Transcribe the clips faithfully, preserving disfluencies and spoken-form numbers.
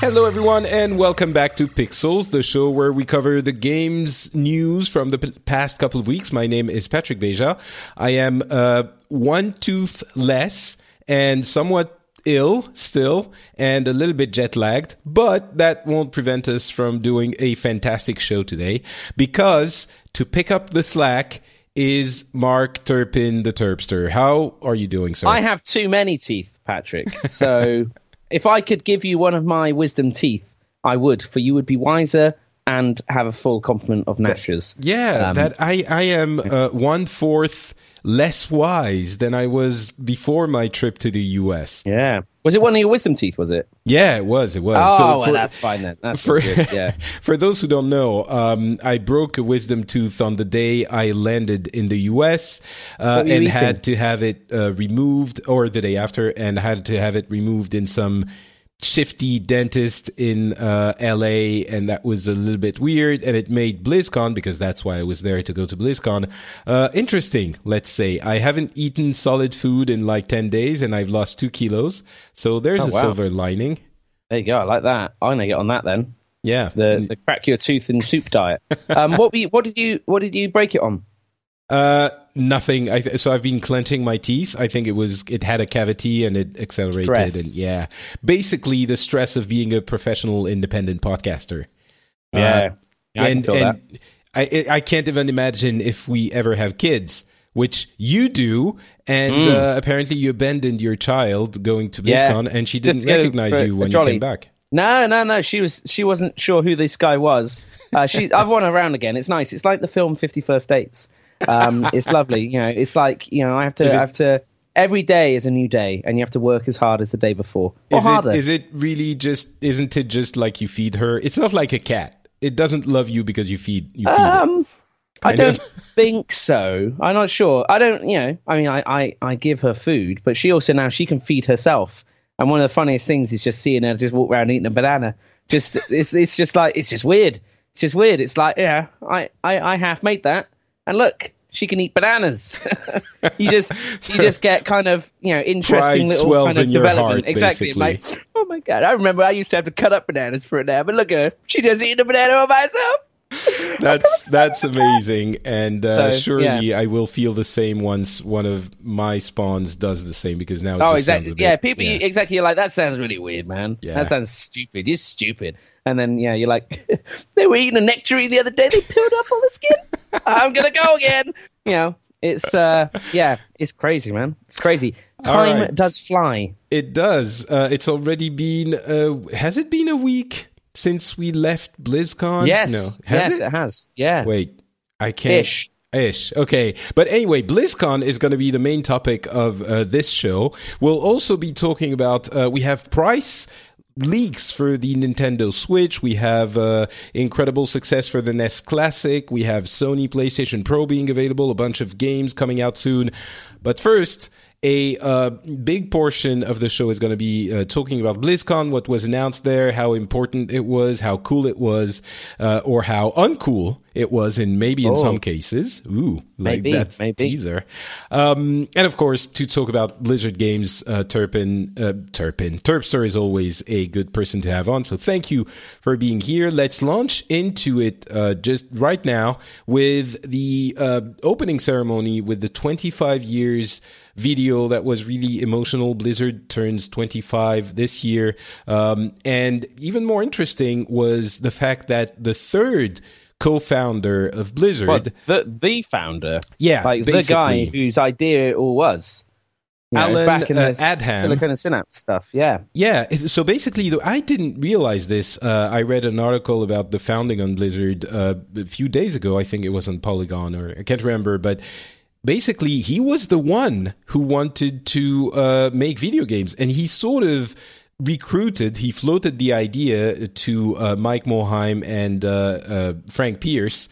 Hello everyone and welcome back to Pixels, the show where we cover the games news from the p- past couple of weeks. My name is Patrick Beja. I am uh, one tooth less and somewhat ill still and a little bit jet lagged, but that won't prevent us from doing a fantastic show today because to pick up the slack is Mark Turpin the Turpster. How are you doing, sir? I have too many teeth, Patrick, so... If I could give you one of my wisdom teeth, I would, for you would be wiser and have a full complement of gnashers. That, yeah, um, that I, I am uh, one-fourth less wise than I was before my trip to the U S. Yeah. Was it one of your wisdom teeth, was it? Yeah, it was, it was. Oh, so well, for, that's fine then. That's for, good, yeah. For those who don't know, um, I broke a wisdom tooth on the day I landed in the U S uh, and had to have it uh, removed, or the day after, and had to have it removed in some shifty dentist in uh, L A, and that was a little bit weird, and it made BlizzCon, because that's why I was there, to go to BlizzCon, uh, interesting, let's say. I haven't eaten solid food in like ten days, and I've lost two kilos, so there's oh, a wow. silver lining. There you go, I like that. I'm going to get on that then. Yeah. The, the crack your tooth and soup diet. Um, what, were you, what, did you, what did you break it on? Uh, nothing. I th- so I've been clenching my teeth. I think it was, it had a cavity and it accelerated. Stress. And yeah, basically the stress of being a professional independent podcaster. Yeah. Uh, yeah and I can and that. I, I can't even imagine if we ever have kids, which you do. And, mm. uh, apparently you abandoned your child going to BlizzCon, yeah, and she didn't recognize for, you when you came back. No, no, no. She was, she wasn't sure who this guy was. Uh, she, I've won around again. It's nice. It's like the film fifty First Dates. um it's lovely, you know. It's like, you know, I have to, I have to. Every day is a new day, and you have to work as hard as the day before, or is harder. It, is it really just? Isn't it just like you feed her? It's not like a cat. It doesn't love you because you feed. You feed um, it. I don't think so. I'm not sure. I don't. You know, I mean, I, I, I give her food, but she also now she can feed herself. And one of the funniest things is just seeing her just walk around eating a banana. Just it's it's just like it's just weird. It's just weird. It's like, yeah, I I, I half made that. And look, she can eat bananas. you just you just get kind of, you know, interesting pride little kind of development. Heart, exactly. Like, oh my God, I remember I used to have to cut up bananas for an hour, but look at her. She doesn't eat a banana all by herself. That's that's amazing. And uh, so, surely yeah. I will feel the same once one of my spawns does the same, because now it oh, just exactly. sounds a bit, yeah, people yeah. exactly you're like, that sounds really weird, man. Yeah. That sounds stupid. You're stupid. And then, yeah, you're like, they were eating a nectarine the other day. They peeled up all the skin. I'm going to go again. You know, it's, uh, yeah, it's crazy, man. It's crazy. Time right. does fly. It does. Uh, it's already been, uh, has it been a week since we left BlizzCon? Yes. No. Has yes, it? it has. Yeah. Wait, I can't. Ish. Ish. Okay. But anyway, BlizzCon is going to be the main topic of uh, this show. We'll also be talking about, uh, we have price leaks for the Nintendo Switch. We have uh, incredible success for the N E S Classic. We have Sony PlayStation Pro being available. A bunch of games coming out soon. But first, a uh, big portion of the show is going to be uh, talking about BlizzCon, what was announced there, how important it was, how cool it was, uh, or how uncool It was in maybe oh. in some cases. Ooh, like maybe, that maybe. teaser. Um, and of course, to talk about Blizzard games, uh, Turpin, uh, Turpin, Turpster is always a good person to have on. So thank you for being here. Let's launch into it uh, just right now with the uh, opening ceremony with the twenty-five years video that was really emotional. Blizzard turns twenty-five this year. Um, and even more interesting was the fact that the third co-founder of Blizzard... Well, the, the founder. Yeah, like basically. The guy whose idea it all was. You Alan know, back in uh, Adham. Silicon Synapse stuff, yeah. Yeah, so basically, I didn't realize this. Uh, I read an article about the founding on Blizzard uh, a few days ago. I think it was on Polygon, or I can't remember, but... Basically, he was the one who wanted to uh, make video games, and he sort of recruited, he floated the idea to uh, Mike Morhaime and uh, uh, Frank Pierce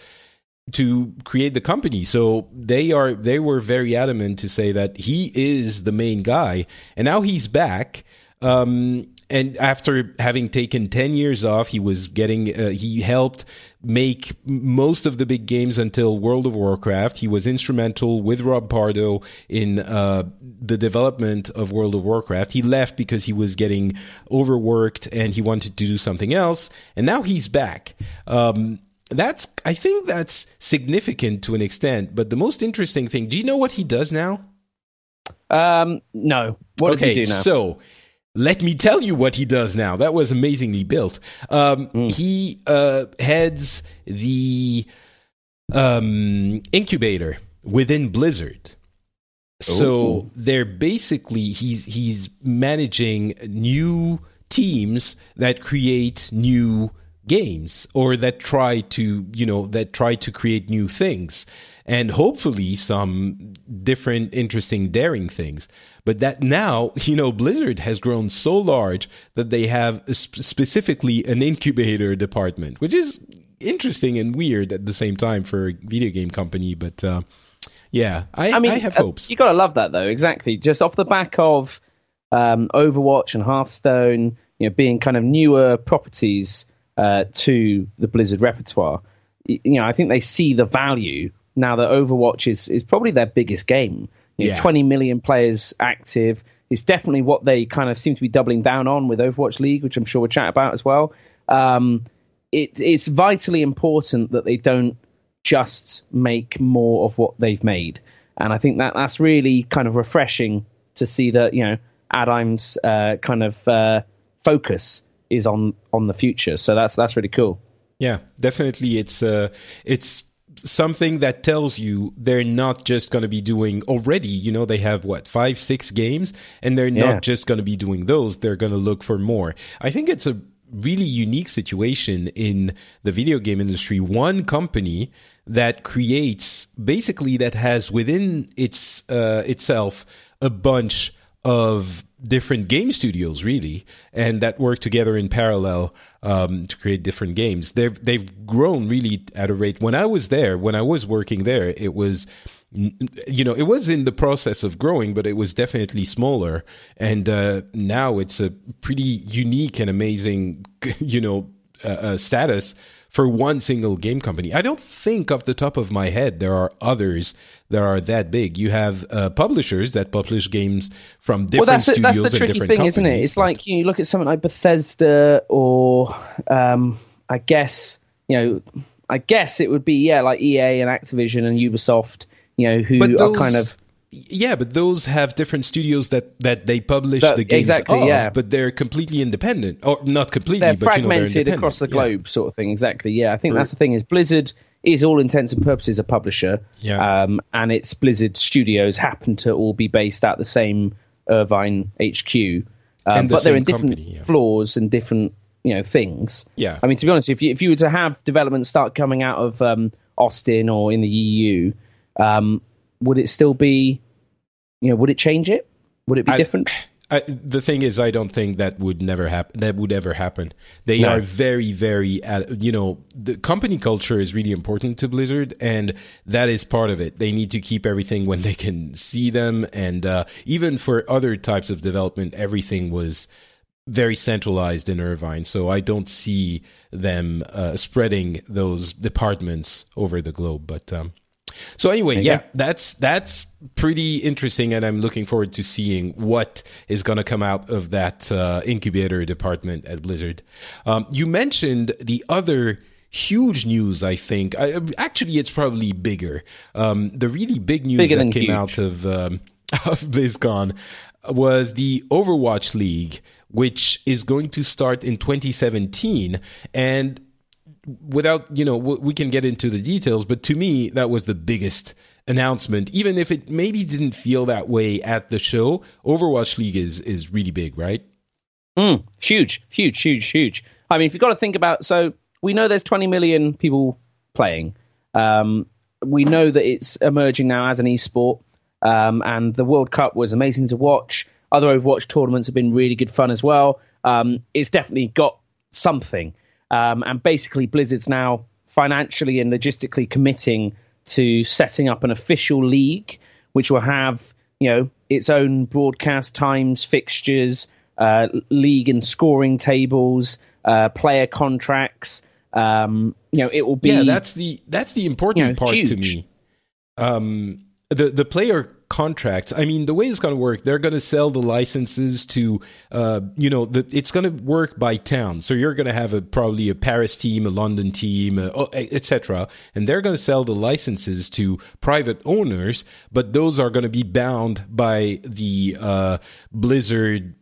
to create the company. So they are they were very adamant to say that he is the main guy, and now he's back. Um, and after having taken ten years off, he was getting, uh, he helped make most of the big games until World of Warcraft. He was instrumental with Rob Pardo in uh, the development of World of Warcraft. He left because he was getting overworked and he wanted to do something else. And now he's back. Um, that's, I think that's significant to an extent. But the most interesting thing, do you know what he does now? Um, no. What okay, does he do now? So... Let me tell you what he does now. That was amazingly built. Um, mm. He uh, heads the um, incubator within Blizzard. So Ooh. they're basically, he's he's managing new teams that create new games or that try to, you know, that try to create new things and hopefully some different, interesting, daring things. But that now, you know, Blizzard has grown so large that they have sp- specifically an incubator department, which is interesting and weird at the same time for a video game company. But uh, yeah, I, I, mean, I have uh, hopes. You got to love that, though. Exactly. Just off the back of um, Overwatch and Hearthstone, you know, being kind of newer properties uh, to the Blizzard repertoire. You know, I think they see the value now that Overwatch is, is probably their biggest game. Yeah. twenty million players active. It's definitely what they kind of seem to be doubling down on with Overwatch League, which I'm sure we'll chat about as well. Um, it, it's vitally important that they don't just make more of what they've made. And I think that that's really kind of refreshing to see that, you know, Adam's uh, kind of uh, focus is on, on the future. So that's that's really cool. Yeah, definitely. It's uh, it's... something that tells you they're not just going to be doing already, you know, they have what, five, six games, and they're yeah. not just going to be doing those. They're going to look for more. I think it's a really unique situation in the video game industry. One company that creates, basically that has within its uh, itself a bunch of different game studios, really, and that work together in parallel um, to create different games. They've they've grown really at a rate. When I was there, when I was working there, it was, you know, it was in the process of growing, but it was definitely smaller. And uh, now it's a pretty unique and amazing, you know, uh, uh, status for one single game company. I don't think off the top of my head there are others that are that big. You have uh, publishers that publish games from different well, that's studios and different companies. That's the tricky thing, isn't it? It's like you look at something like Bethesda or um, I guess, you know, I guess it would be, yeah, like E A and Activision and Ubisoft, you know, who those, are kind of... Yeah, but those have different studios that, that they publish that, the games exactly, of, yeah. but they're completely independent. Or not completely, they're but fragmented, you know, they're independent. Across the globe yeah. sort of thing, exactly. Yeah, I think that's the thing is Blizzard is all intents and purposes a publisher, yeah. um, and its Blizzard studios happen to all be based at the same Irvine H Q, um, the but they're in different company, yeah. floors and different you know things. Yeah, I mean, to be honest, if you, if you were to have development start coming out of um, Austin or in the E U... Um, would it still be, you know, would it change it? Would it be I, different? I, the thing is, I don't think that would never happen. That would ever happen. They no. are very, very, uh, you know, the company culture is really important to Blizzard, and that is part of it. They need to keep everything when they can see them. And uh, even for other types of development, everything was very centralized in Irvine, so I don't see them uh, spreading those departments over the globe. But um, so anyway, okay. yeah, that's that's pretty interesting, and I'm looking forward to seeing what is going to come out of that uh, incubator department at Blizzard. Um, you mentioned the other huge news, I think. I, actually, it's probably bigger. Um, the really big news bigger that came huge. out of um, of BlizzCon was the Overwatch League, which is going to start in twenty seventeen. And without, you know, we can get into the details, but to me, that was the biggest announcement. Even if it maybe didn't feel that way at the show, Overwatch League is is really big, right? Mm, huge, huge, huge, huge. I mean, if you've got to think about, so we know there's twenty million people playing. Um, we know that it's emerging now as an esport, um, and the World Cup was amazing to watch. Other Overwatch tournaments have been really good fun as well. Um, it's definitely got something. Um, and basically, Blizzard's now financially and logistically committing to setting up an official league, which will have, you know, its own broadcast times, fixtures, uh, league and scoring tables, uh, player contracts. Um, you know, it will be... Yeah, that's the, that's the important you know, part huge. to me. Um, the, the player... contracts. I mean, the way it's going to work, they're going to sell the licenses to, uh, you know, the, it's going to work by town. So you're going to have a probably a Paris team, a London team, et cetera. And they're going to sell the licenses to private owners, but those are going to be bound by the uh, Blizzard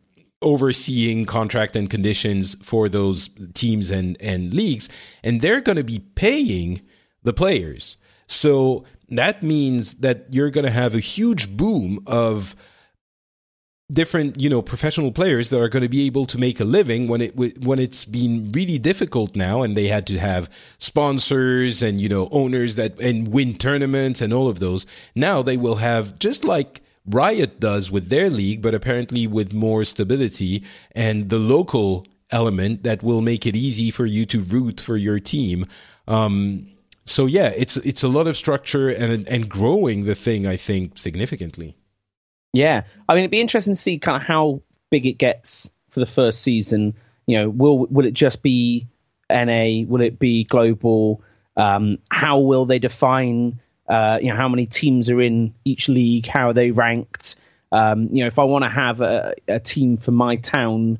overseeing contract and conditions for those teams and, and leagues. And they're going to be paying the players. So that means that you're going to have a huge boom of different, you know, professional players that are going to be able to make a living when it when it's been really difficult now, and they had to have sponsors and, you know, owners that and win tournaments and all of those. Now they will have, just like Riot does with their league, but apparently with more stability and the local element that will make it easy for you to root for your team. Um, So yeah, it's it's a lot of structure and and growing the thing, I think, significantly. Yeah, I mean, it'd be interesting to see kind of how big it gets for the first season. You know, will will it just be N A? Will it be global? Um, how will they define? Uh, you know, how many teams are in each league? How are they ranked? Um, you know, if I want to have a, a team for my town,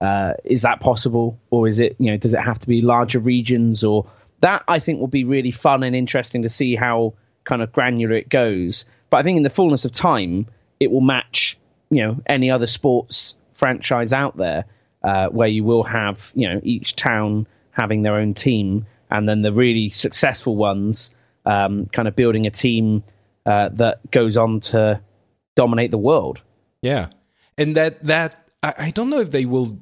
uh, is that possible, or is it, you know, does it have to be larger regions? Or that, I think, will be really fun and interesting to see how kind of granular it goes. But I think in the fullness of time, it will match, you know, any other sports franchise out there, uh, where you will have, you know, each town having their own team, and then the really successful ones um, kind of building a team uh, that goes on to dominate the world. Yeah. And that, that I, I don't know if they will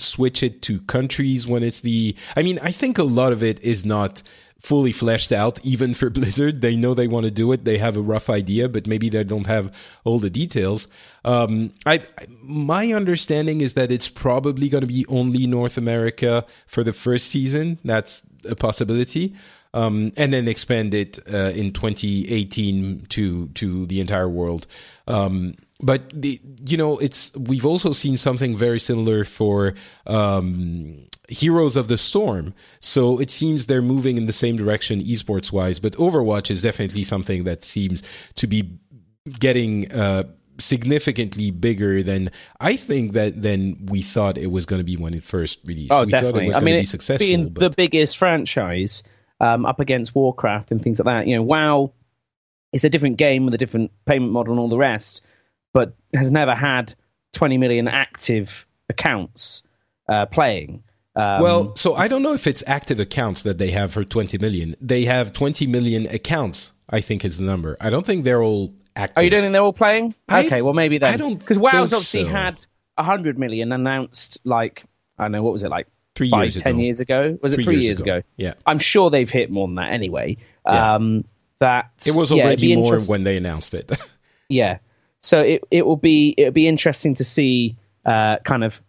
switch it to countries when it's the... I mean, I think a lot of it is not fully fleshed out, even for Blizzard. They know they want to do it. They have a rough idea, but maybe they don't have all the details. Um, I, my understanding is that it's probably going to be only North America for the first season. That's a possibility. Um, and then expand it uh, in twenty eighteen to, to the entire world. Um But, the, you know, it's we've also seen something very similar for um, Heroes of the Storm. So it seems they're moving in the same direction esports-wise. But Overwatch is definitely something that seems to be getting uh, significantly bigger than, I think, that than we thought it was going to be when it first released. Oh, we definitely. Thought it was I going mean, to be successful. Being but... the biggest franchise um, up against Warcraft and things like that, you know, WoW is a different game with a different payment model and all the rest, but has never had twenty million active accounts uh, playing. Um, well, so I don't know if it's active accounts that they have for twenty million. They have twenty million accounts, I think is the number. I don't think they're all active. Oh, you don't think they're all playing? I, okay, well, maybe then. I don't Because WoW's obviously so. had one hundred million announced, like, I don't know, what was it, like three five, years ten ago. years ago? Was it three, three years, years ago? ago? Yeah. I'm sure they've hit more than that anyway. Yeah. Um, that, it was already yeah, more interest- when they announced it. yeah. So it, it will be it'll be interesting to see uh, kind of,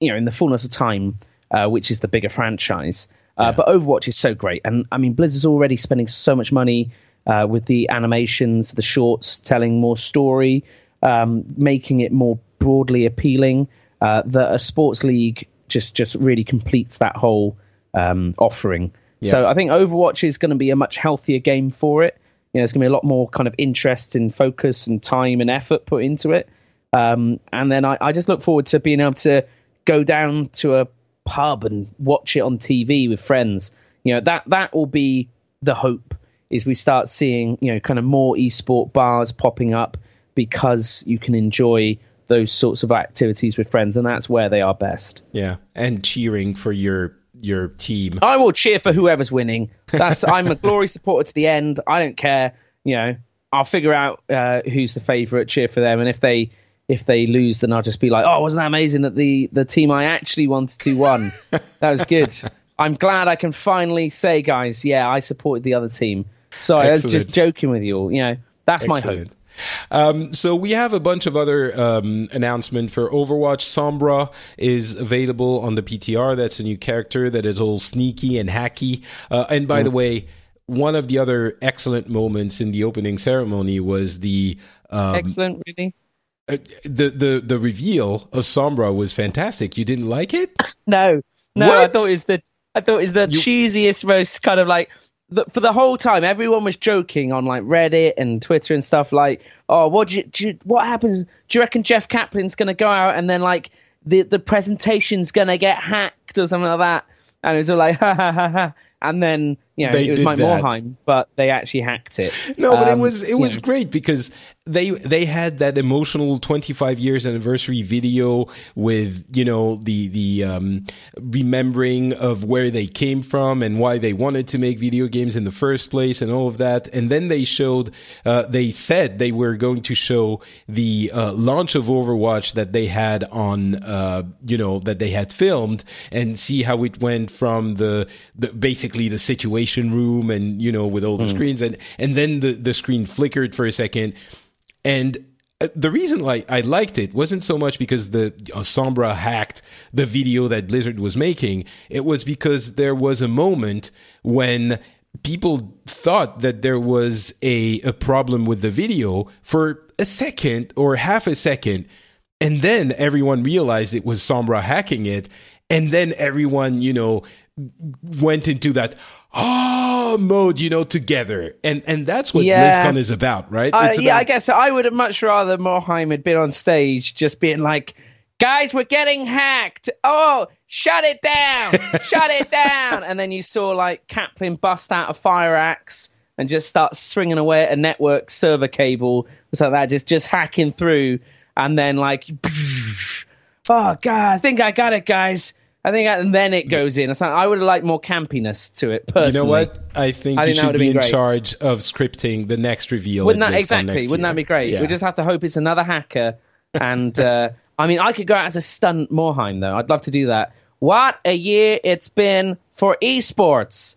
you know, in the fullness of time, uh, which is the bigger franchise. Uh, yeah. But Overwatch is so great. And I mean, Blizzard's already spending so much money uh, with the animations, the shorts, telling more story, um, making it more broadly appealing. uh, that a sports league just just really completes that whole um, offering. Yeah. So I think Overwatch is going to be a much healthier game for it. You know, there's going to be a lot more kind of interest and focus and time and effort put into it. Um, and then I, I just look forward to being able to go down to a pub and watch it on T V with friends. You know, that that will be the hope, is we start seeing, you know, kind of more esport bars popping up because you can enjoy those sorts of activities with friends, and that's where they are best. Yeah, and cheering for your your team. I will cheer for whoever's winning. That's I'm a glory supporter to the end. I don't care. You know, I'll figure out uh, who's the favourite, cheer for them, and if they if they lose, then I'll just be like, oh, wasn't that amazing that the the team I actually wanted to won? That was good. I'm glad I can finally say, guys, yeah, I supported the other team. So I was just joking with you all. You know, that's Excellent. my hope. Um, so we have a bunch of other um, announcements for Overwatch. Sombra is available on the P T R. That's a new character that is all sneaky and hacky. Uh, and by mm. the way, one of the other excellent moments in the opening ceremony was the... Um, excellent, really? Uh, the, the, the reveal of Sombra was fantastic. You didn't like it? No. No, what? I thought it was the, I thought it was the you... cheesiest, most kind of like... For the whole time, everyone was joking on like Reddit and Twitter and stuff like, oh, what do you, do you, what happens? Do you reckon Jeff Kaplan's going to go out and then like the, the presentation's going to get hacked or something like that? And it was all like, ha, ha, ha, ha. And then, you know, they it was Mike Morhaime, but they actually hacked it. No, um, but it was it was know. great because they they had that emotional twenty-five years anniversary video with, you know, the the um, remembering of where they came from and why they wanted to make video games in the first place and all of that. And then they showed, uh, they said they were going to show the uh, launch of Overwatch that they had on, uh, you know, that they had filmed, and see how it went from the, the basic the situation room and, you know, with all the mm. screens, and and then the the screen flickered for a second. And the reason like I liked it wasn't so much because the uh, Sombra hacked the video that Blizzard was making. It was because there was a moment when people thought that there was a a problem with the video for a second or half a second, and then everyone realized it was Sombra hacking it, and then everyone, you know, went into that oh mode, you know, together. And and that's what yeah. BlizzCon is about, right? Uh, it's yeah, about- I guess I would have much rather Morhaime had been on stage just being like, guys, we're getting hacked. Oh, shut it down. Shut it down. And then you saw like Kaplan bust out a fire axe and just start swinging away at a network server cable. It's like that, just, just hacking through. And then like, oh, God, I think I got it, guys. I think, and then it goes in. I would have liked more campiness to it, personally. You know what? I think I you think should be in great. charge of scripting the next reveal. Wouldn't that, exactly. Next Wouldn't year. that be great? Yeah. We just have to hope it's another hacker. And, uh, I mean, I could go out as a stunt Morhaime, though. I'd love to do that. What a year it's been for esports.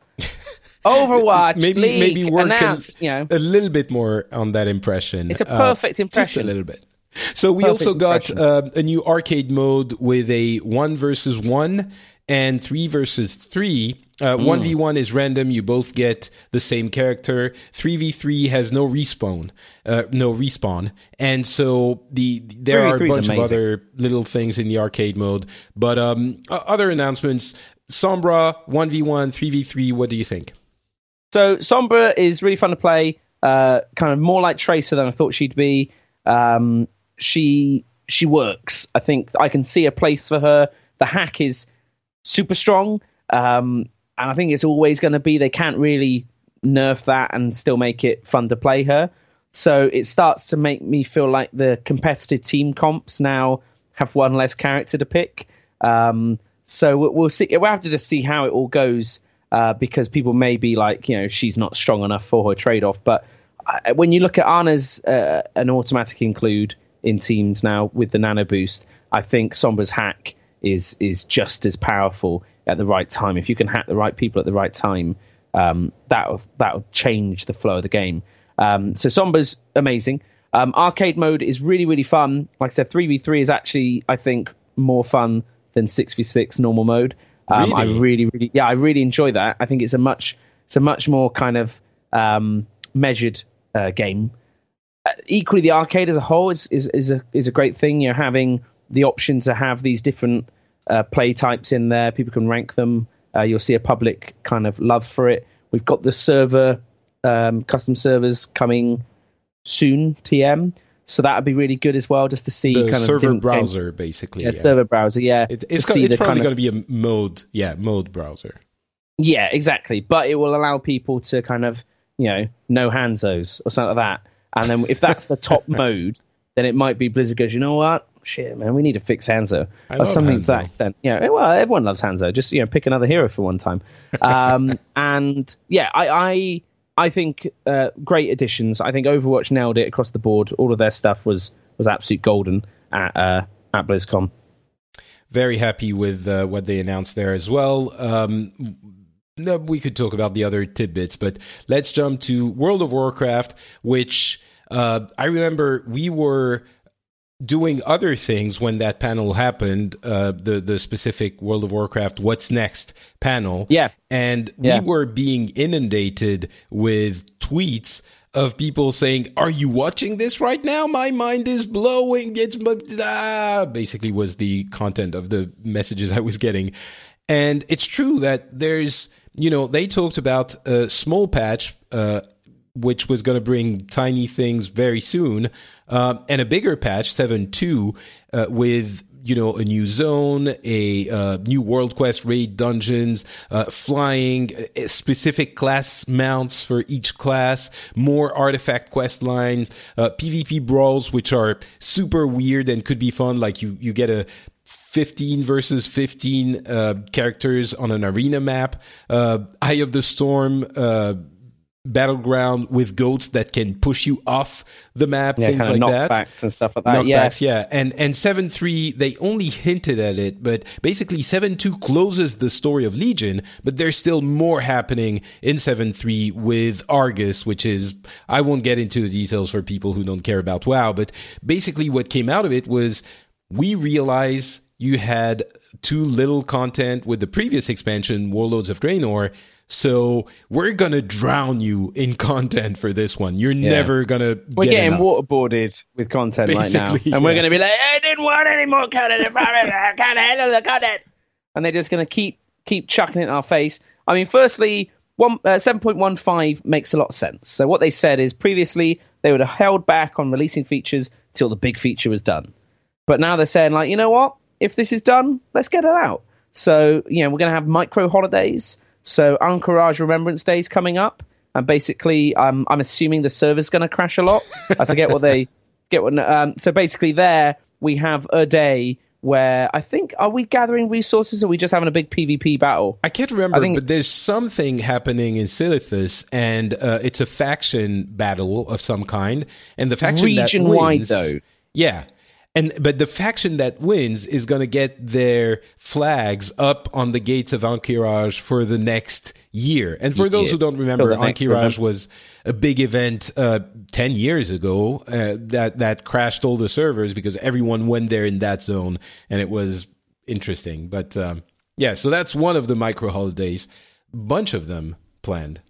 Overwatch maybe, League maybe work announced. A, you know. a little bit more on that impression. It's a perfect uh, impression. Just a little bit. So we Perfect also got uh, a new arcade mode with a one versus one and three versus three. Uh, mm. one v one is random. You both get the same character. three v three has no respawn. Uh, no respawn. And so the there are a bunch of other little things in the arcade mode. But um, other announcements, Sombra, one v one, three v three, what do you think? So Sombra is really fun to play. Uh, kind of more like Tracer than I thought she'd be. Um, she she works. I think I can see a place for her. The hack is super strong, um, and I think it's always going to be. They can't really nerf that and still make it fun to play her. So it starts to make me feel like the competitive team comps now have one less character to pick. Um, so we'll see. We'll have to just see how it all goes, uh, because people may be like, you know, she's not strong enough for her trade-off, but. When you look at Ahn'Qiraj's uh, an automatic include in teams now with the nano boost, I think Sombra's hack is is just as powerful at the right time. If you can hack the right people at the right time, um, that'll, that'll change the flow of the game. Um, so Sombra's amazing. Um, arcade mode is really, really fun. Like I said, three v three is actually, I think, more fun than six v six normal mode. Um, really? I really, really, yeah, I really enjoy that. I think it's a much, it's a much more kind of um, measured Uh, game. Uh, equally, the arcade as a whole is is is a is a great thing. You're having the option to have these different uh, play types in there. People can rank them. Uh, you'll see a public kind of love for it. We've got the server, um, custom servers coming soon, T M. So that would be really good as well, just to see the kind server of server browser, games. basically. Yeah, yeah, server browser, yeah. It, it's got, it's probably going to be a mode, yeah, mode browser. Yeah, exactly. But it will allow people to kind of, you know, no Hanzos or something like that. And then if that's the top mode, then it might be Blizzard goes, you know what? Shit, man, we need to fix Hanzo. I or something Hanzo. to that extent. You know, well, everyone loves Hanzo. Just, you know, pick another hero for one time. Um, and yeah, I... I I think uh, great additions. I think Overwatch nailed it across the board. All of their stuff was was absolute golden at uh, at BlizzCon. Very happy with uh, what they announced there as well. Um, no, we could talk about the other tidbits, but let's jump to World of Warcraft, which uh, I remember we were doing other things when that panel happened, uh, the the specific World of Warcraft What's Next panel. Yeah. And yeah. we were being inundated with tweets of people saying, "Are you watching this right now? My mind is blowing." It's ah, basically was the content of the messages I was getting. And it's true that there's, you know, they talked about a small patch, uh, which was going to bring tiny things very soon, uh, and a bigger patch, seven point two, uh, with, you know, a new zone, a uh, new world quest, raid dungeons, uh, flying, uh, specific class mounts for each class, more artifact quest lines, uh, PvP brawls, which are super weird and could be fun. Like you, you get a fifteen versus fifteen uh, characters on an arena map, uh, Eye of the Storm, uh, battleground with goats that can push you off the map, yeah, things kind of like that, knockbacks and stuff like that. Yeah. yeah, and and seven point three, they only hinted at it, but basically seven point two closes the story of Legion, but there's still more happening in seven point three with Argus, which is, I won't get into the details for people who don't care about WoW, but basically what came out of it was we realize you had too little content with the previous expansion, Warlords of Draenor. So we're going to drown you in content for this one. You're yeah. never going to get We're getting enough. waterboarded with content Basically, right now. And yeah. we're going to be like, I didn't want any more content. I can't handle the content. And they're just going to keep keep chucking it in our face. I mean, firstly, one, uh, seven point one five makes a lot of sense. So what they said is previously they would have held back on releasing features till the big feature was done. But now they're saying, like, you know what? If this is done, let's get it out. So, you know, we're going to have micro holidays. So Ahn'Qiraj Remembrance Day is coming up, and basically, um, I'm assuming the server's going to crash a lot. I forget what they get. What um, so basically, there we have a day where I think are we gathering resources, or are we just having a big PvP battle? I can't remember, I think, but there's something happening in Silithus, and uh, it's a faction battle of some kind, and the faction region that wins, wide though, yeah. And but the faction that wins is going to get their flags up on the gates of Ahn'Qiraj for the next year. And for yeah. those who don't remember, Ahn'Qiraj was a big event uh, ten years ago uh, that that crashed all the servers because everyone went there in that zone, and it was interesting. But um, yeah, so that's one of the micro holidays, bunch of them planned.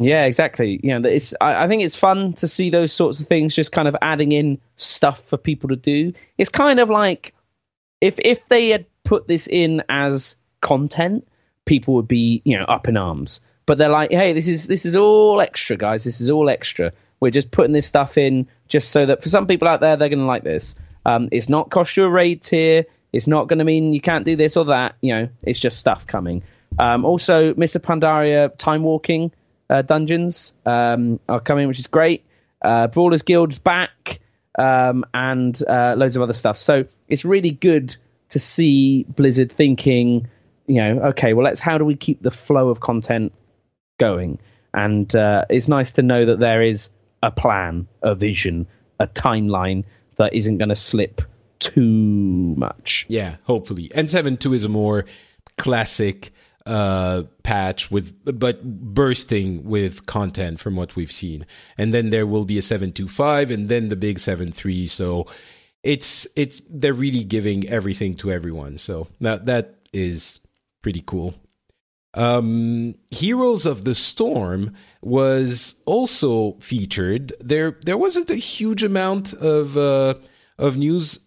Yeah, exactly. You know, it's, I, I think it's fun to see those sorts of things, just kind of adding in stuff for people to do. It's kind of like if if they had put this in as content, people would be, you know, up in arms. But they're like, hey, this is this is all extra, guys. This is all extra. We're just putting this stuff in just so that for some people out there, they're going to like this. Um, it's not cost you a raid tier. It's not going to mean you can't do this or that. You know, it's just stuff coming. Um, also, Mister Pandaria time walking. Uh, dungeons um, are coming, which is great. Uh, Brawlers Guild's back, um, and uh, loads of other stuff. So it's really good to see Blizzard thinking, you know, okay, well, let's how do we keep the flow of content going? And uh, it's nice to know that there is a plan, a vision, a timeline that isn't going to slip too much. Yeah, hopefully. And seven point two is a more classic Uh, patch with but bursting with content from what we've seen, and then there will be a seven point two five, and then the big seven point three. So it's it's they're really giving everything to everyone. So that that is pretty cool. Um, Heroes of the Storm was also featured. There there wasn't a huge amount of uh, of news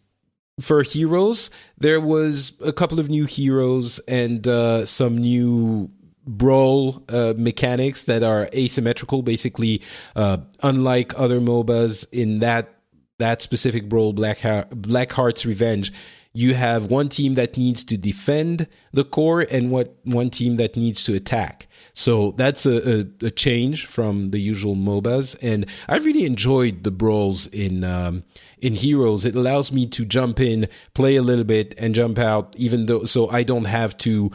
for Heroes, there was a couple of new heroes and uh, some new brawl uh, mechanics that are asymmetrical, basically, uh, unlike other MOBAs in that that specific brawl, Black ha- Blackheart's Revenge. You have one team that needs to defend the core and what one team that needs to attack. So that's a, a, a change from the usual MOBAs. And I really enjoyed the brawls in um, in Heroes. It allows me to jump in, play a little bit, and jump out, even though so I don't have to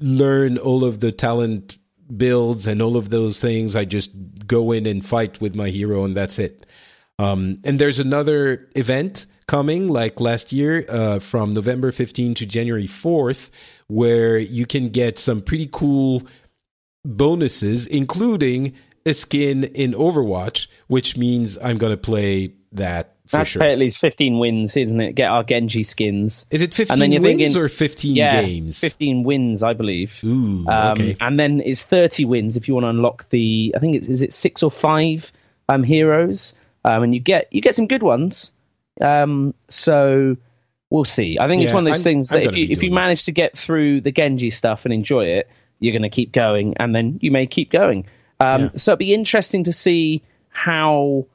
learn all of the talent builds and all of those things. I just go in and fight with my hero, and that's it. Um, and there's another event coming, like last year, uh, from November fifteenth to January fourth, where you can get some pretty cool bonuses, including a skin in Overwatch, which means I'm going to play that for That's sure. That's at least fifteen wins, isn't it? Get our Genji skins. Is it fifteen and then you're wins thinking, or fifteen yeah, games? fifteen wins, I believe. Ooh, um, okay. And then it's thirty wins if you want to unlock the, I think it's, is it six or five um, heroes? Um, and you get you get some good ones, um, so we'll see. I think yeah, it's one of those I'm, things that I'm if you if you manage that. to get through the Genji stuff and enjoy it, you're going to keep going, and then you may keep going. Um, yeah. So it'll be interesting to see how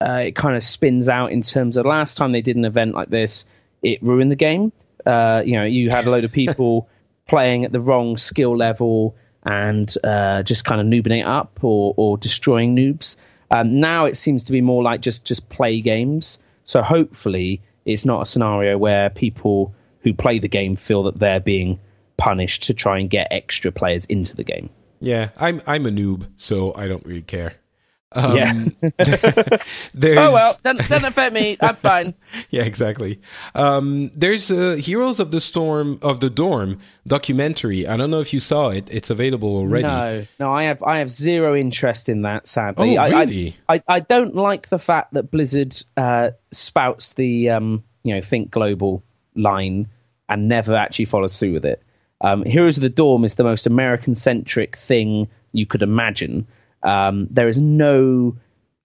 uh, it kind of spins out in terms of last time they did an event like this, it ruined the game. Uh, you know, you had a load of people playing at the wrong skill level and uh, just kind of noobing it up or or destroying noobs. Um, now it seems to be more like just, just play games. So hopefully it's not a scenario where people who play the game feel that they're being punished to try and get extra players into the game. Yeah, I'm I'm a noob, so I don't really care. Um, yeah. there's... Oh, well, doesn't, doesn't affect me. I'm fine. Yeah, exactly. Um, there's a Heroes of the Storm of the Dorm documentary. I don't know if you saw it. It's available already. No, no, I have I have zero interest in that, sadly. Oh, really? I I, I, I don't like the fact that Blizzard uh, spouts the um, you know Think Global line and never actually follows through with it. Um, Heroes of the Dorm is the most American-centric thing you could imagine. Um, there is no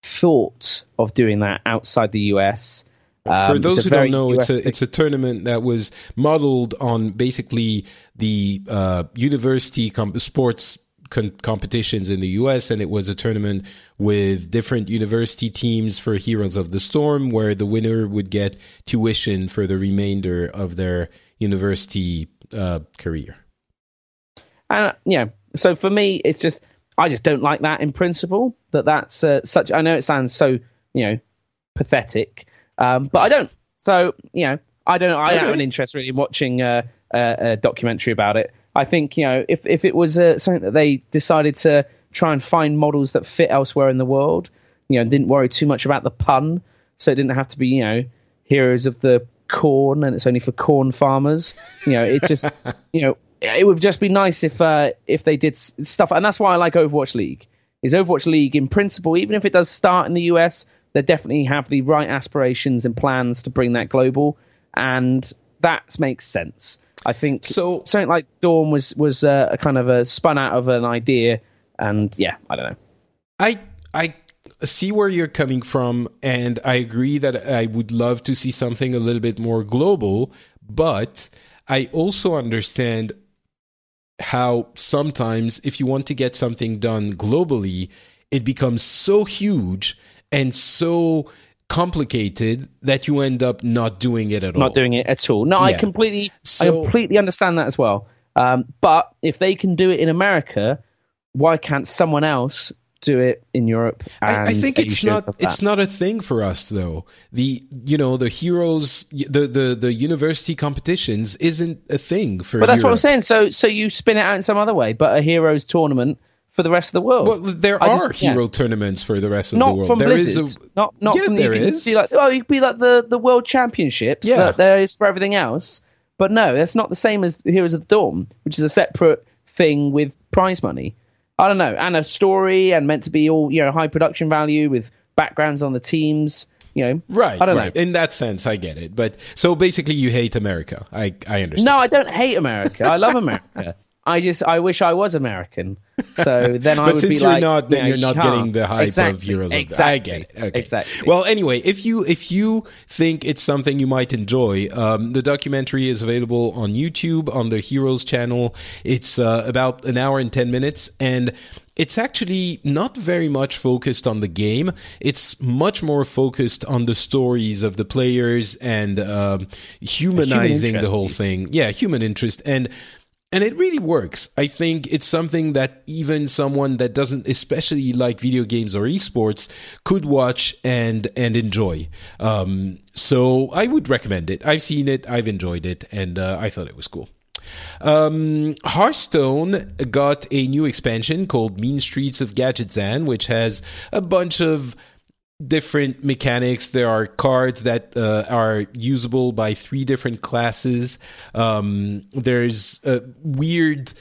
thought of doing that outside the U S. Um, For those who don't know, it's a, it's a tournament that was modeled on basically the uh, university com- sports con- competitions in the U S, and it was a tournament with different university teams for Heroes of the Storm, where the winner would get tuition for the remainder of their university uh, career. And uh, yeah, so for me, it's just... I just don't like that in principle, that that's uh, such, I know it sounds so, you know, pathetic, um, but I don't. So, you know, I don't, I don't have an interest really in watching uh, a, a documentary about it. I think, you know, if, if it was uh, something that they decided to try and find models that fit elsewhere in the world, you know, didn't worry too much about the pun. So it didn't have to be, you know, Heroes of the Corn and it's only for corn farmers. You know, it's just, you know, it would just be nice if uh, if they did stuff. And that's why I like Overwatch League. Is Overwatch League, in principle, even if it does start in the U S, they definitely have the right aspirations and plans to bring that global. And that makes sense. I think so, something like Dawn was, was uh, a kind of a spun out of an idea. And yeah, I don't know. I I see where you're coming from. And I agree that I would love to see something a little bit more global. But I also understand how sometimes if you want to get something done globally, it becomes so huge and so complicated that you end up not doing it at all. Not doing it at all. No, yeah. I completely so, I completely understand that as well. Um, but if they can do it in America, why can't someone else do it in Europe? And I, I think it's not it's not a thing for us though. The you know the heroes the the, the university competitions isn't a thing for. But that's Europe. What I'm saying. So so you spin it out in some other way, but a heroes tournament for the rest of the world. Well, there I are just, hero yeah. tournaments for the rest of not the world. From there Blizzard. Is a, not not yeah, from the, there you is. Like, oh, you could be like the the world championships. Yeah. That there is for everything else. But no, that's not the same as Heroes of the Dawn, which is a separate thing with prize money. I don't know, and a story, and meant to be all you know, high production value with backgrounds on the teams, you know. Right. I don't right. know. In that sense, I get it. But so basically, you hate America. I I understand. No, I don't hate America. I love America. I just I wish I was American. So then I would be you're like, not, then you know, you're not can't. getting the hype exactly. of Heroes. Exactly. Of the, I get it. Okay. Exactly. Well, anyway, if you if you think it's something you might enjoy, um, the documentary is available on YouTube on the Heroes channel. It's uh, about an hour and ten minutes, and it's actually not very much focused on the game. It's much more focused on the stories of the players and uh, humanizing the, human the whole piece. thing. Yeah, human interest and. And it really works. I think it's something that even someone that doesn't especially like video games or esports could watch and and enjoy. Um, so I would recommend it. I've seen it. I've enjoyed it. And uh, I thought it was cool. Um, Hearthstone got a new expansion called Mean Streets of Gadgetzan, which has a bunch of different mechanics. There are cards that uh, are usable by three different classes. Um, there's uh, weird,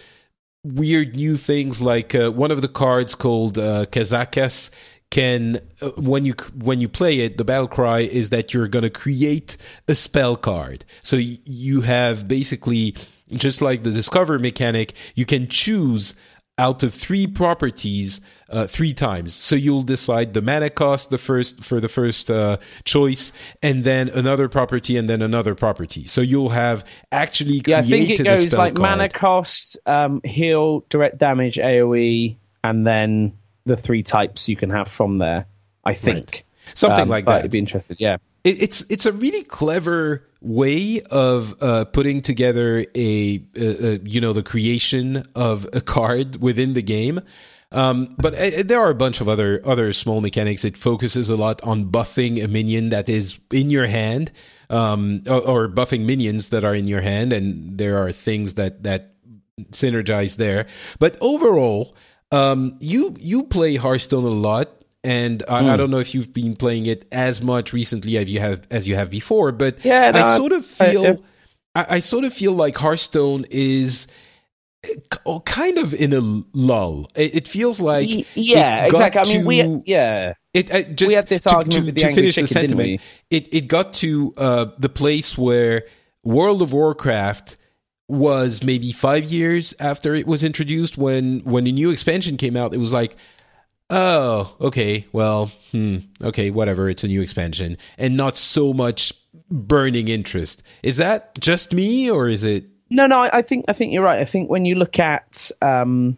weird new things like uh, one of the cards called uh, Kazakas can uh, when you when you play it, the battle cry is that you're going to create a spell card. So y- you have basically just like the Discover mechanic, you can choose out of three properties uh, three times. So you'll decide the mana cost the first for the first uh, choice, and then another property, and then another property. So you'll have actually created a spell card. Yeah, I think it goes like card. mana cost, um, heal, direct damage, A O E, and then the three types you can have from there, I think. Right. Something um, like that. I'd be interested, yeah. It, it's, it's a really clever way of uh, putting together a, a, a, you know, the creation of a card within the game. Um, but uh, there are a bunch of other other small mechanics. It focuses a lot on buffing a minion that is in your hand, um, or, or buffing minions that are in your hand, and there are things that that synergize there. But overall, um, you you play Hearthstone a lot. And I, mm. I don't know if you've been playing it as much recently as you have as you have before, but yeah, no, I sort of feel I, I, I sort of feel like Hearthstone is kind of in a lull. It, it feels like y- yeah, exactly. To, I mean, we yeah, it I, just we had this to, argument to, with the to angry finish chicken, the sentiment. It it got to uh, the place where World of Warcraft was maybe five years after it was introduced. When when a new expansion came out, it was like, oh, okay, well, hmm, okay, whatever, it's a new expansion, and not so much burning interest. Is that just me, or is it... No, no, I think I think you're right. I think when you look at... Um,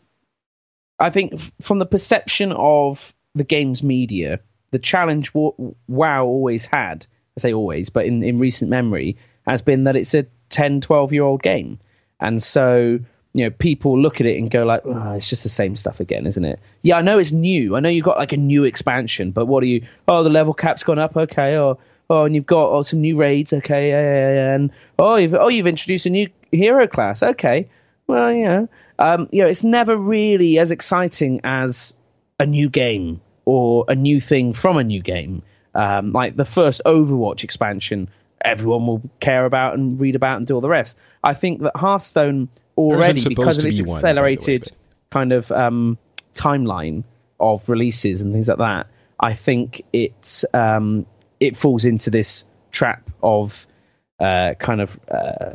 I think from the perception of the games media, the challenge WoW always had, I say always, but in, in recent memory, has been that it's a ten, twelve-year-old game. And so... you know, people look at it and go like, oh, it's just the same stuff again, isn't it? Yeah, I know it's new. I know you've got like a new expansion, but what are you? Oh, the level cap's gone up, okay. Or oh, and you've got oh, some new raids, okay. Yeah, yeah, yeah. And oh, you've oh, you've introduced a new hero class, okay. Well, yeah, um, you know, it's never really as exciting as a new game or a new thing from a new game. Um, like the first Overwatch expansion, everyone will care about and read about and do all the rest. I think that Hearthstone already, because of its be accelerated one, way, kind of um, timeline of releases and things like that, I think it's um, it falls into this trap of uh, kind of uh,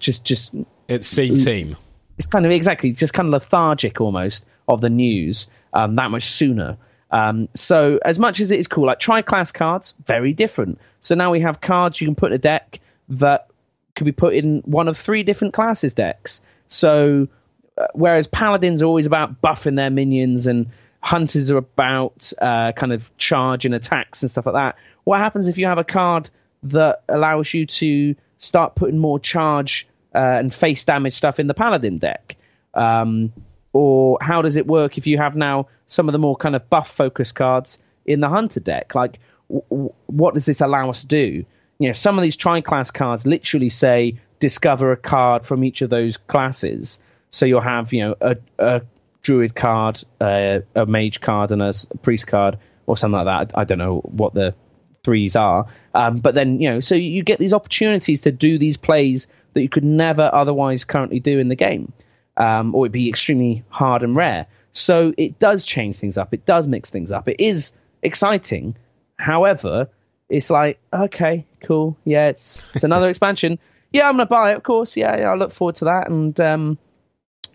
just just it's same same. It's kind of exactly just kind of lethargic almost of the news um, that much sooner. Um, so as much as it is cool, like tri-class cards, very different. So now we have cards you can put in a deck that could be put in one of three different classes decks. So, uh, whereas paladins are always about buffing their minions and hunters are about uh, kind of charge and attacks and stuff like that, what happens if you have a card that allows you to start putting more charge uh, and face damage stuff in the paladin deck? Um, or how does it work if you have now some of the more kind of buff focused cards in the hunter deck? Like, w- w- what does this allow us to do? You know, some of these tri-class cards literally say discover a card from each of those classes. So you'll have, you know, a, a druid card, uh, a mage card, and a priest card, or something like that. I don't know what the threes are. Um, but then, you know, so you get these opportunities to do these plays that you could never otherwise currently do in the game, um, or it'd be extremely hard and rare. So it does change things up. It does mix things up. It is exciting. However, it's like, okay, cool. Yeah, it's it's another expansion. Yeah, I'm going to buy it, of course. Yeah, yeah, I look forward to that. And um,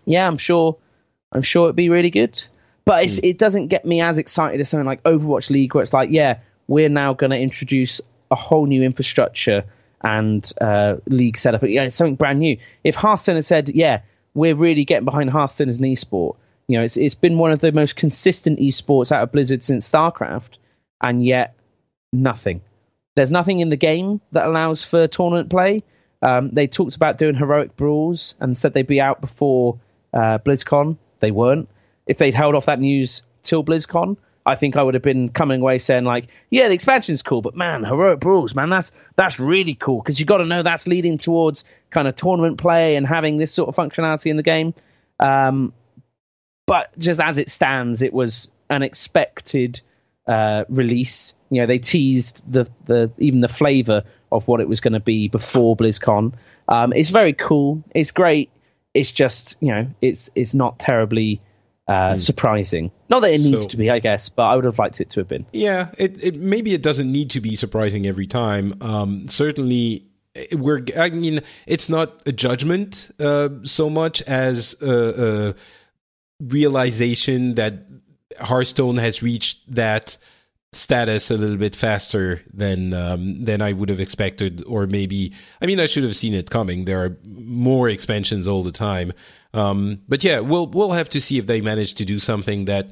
yeah, I'm sure, I'm sure it'd be really good. But it's, mm. it doesn't get me as excited as something like Overwatch League, where it's like, yeah, we're now going to introduce a whole new infrastructure and uh, league setup. You know, it's something brand new. If Hearthstone had said, yeah, we're really getting behind Hearthstone as an esport. You know, it's it's been one of the most consistent esports out of Blizzard since StarCraft, and yet nothing. There's nothing in the game that allows for tournament play. Um, they talked about doing heroic brawls and said they'd be out before uh, BlizzCon. They weren't. If they'd held off that news till BlizzCon, I think I would have been coming away saying like, yeah, the expansion's cool, but man, heroic brawls, man, that's that's really cool, because you've got to know that's leading towards kind of tournament play and having this sort of functionality in the game. Um, but just as it stands, it was an expected uh, release. You know, they teased the, the even the flavor of what it was going to be before BlizzCon. Um, it's very cool. It's great. It's just, you know, it's it's not terribly uh, mm. surprising. Not that it needs so, to be, I guess, but I would have liked it to have been. Yeah, it, it maybe it doesn't need to be surprising every time. Um, certainly, we're. I mean, it's not a judgment uh, so much as a, a realization that Hearthstone has reached that status a little bit faster than um, than I would have expected, or maybe I mean I should have seen it coming. There are more expansions all the time, um, but yeah, we'll we'll have to see if they manage to do something that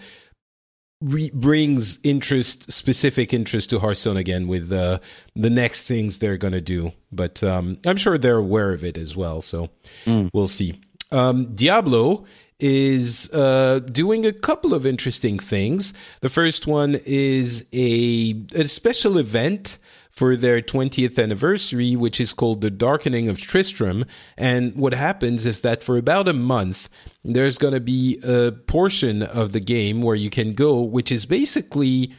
re- brings interest, specific interest to Hearthstone again with uh, the next things they're gonna do. But um, I'm sure they're aware of it as well, so mm. we'll see. Um, Diablo is uh, doing a couple of interesting things. The first one is a, a special event for their twentieth anniversary, which is called The Darkening of Tristram. And what happens is that for about a month, there's going to be a portion of the game where you can go, which is basically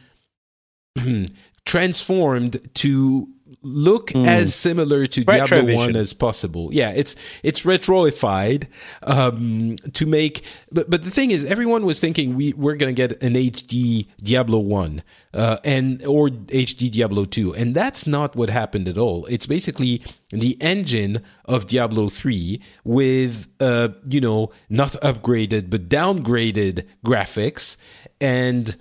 transformed to look mm. as similar to Diablo one as possible. Yeah, it's it's retroified um, to make... But but the thing is, everyone was thinking we, we're going to get an H D Diablo one uh, and or H D Diablo two. And that's not what happened at all. It's basically the engine of Diablo three with, uh, you know, not upgraded but downgraded graphics and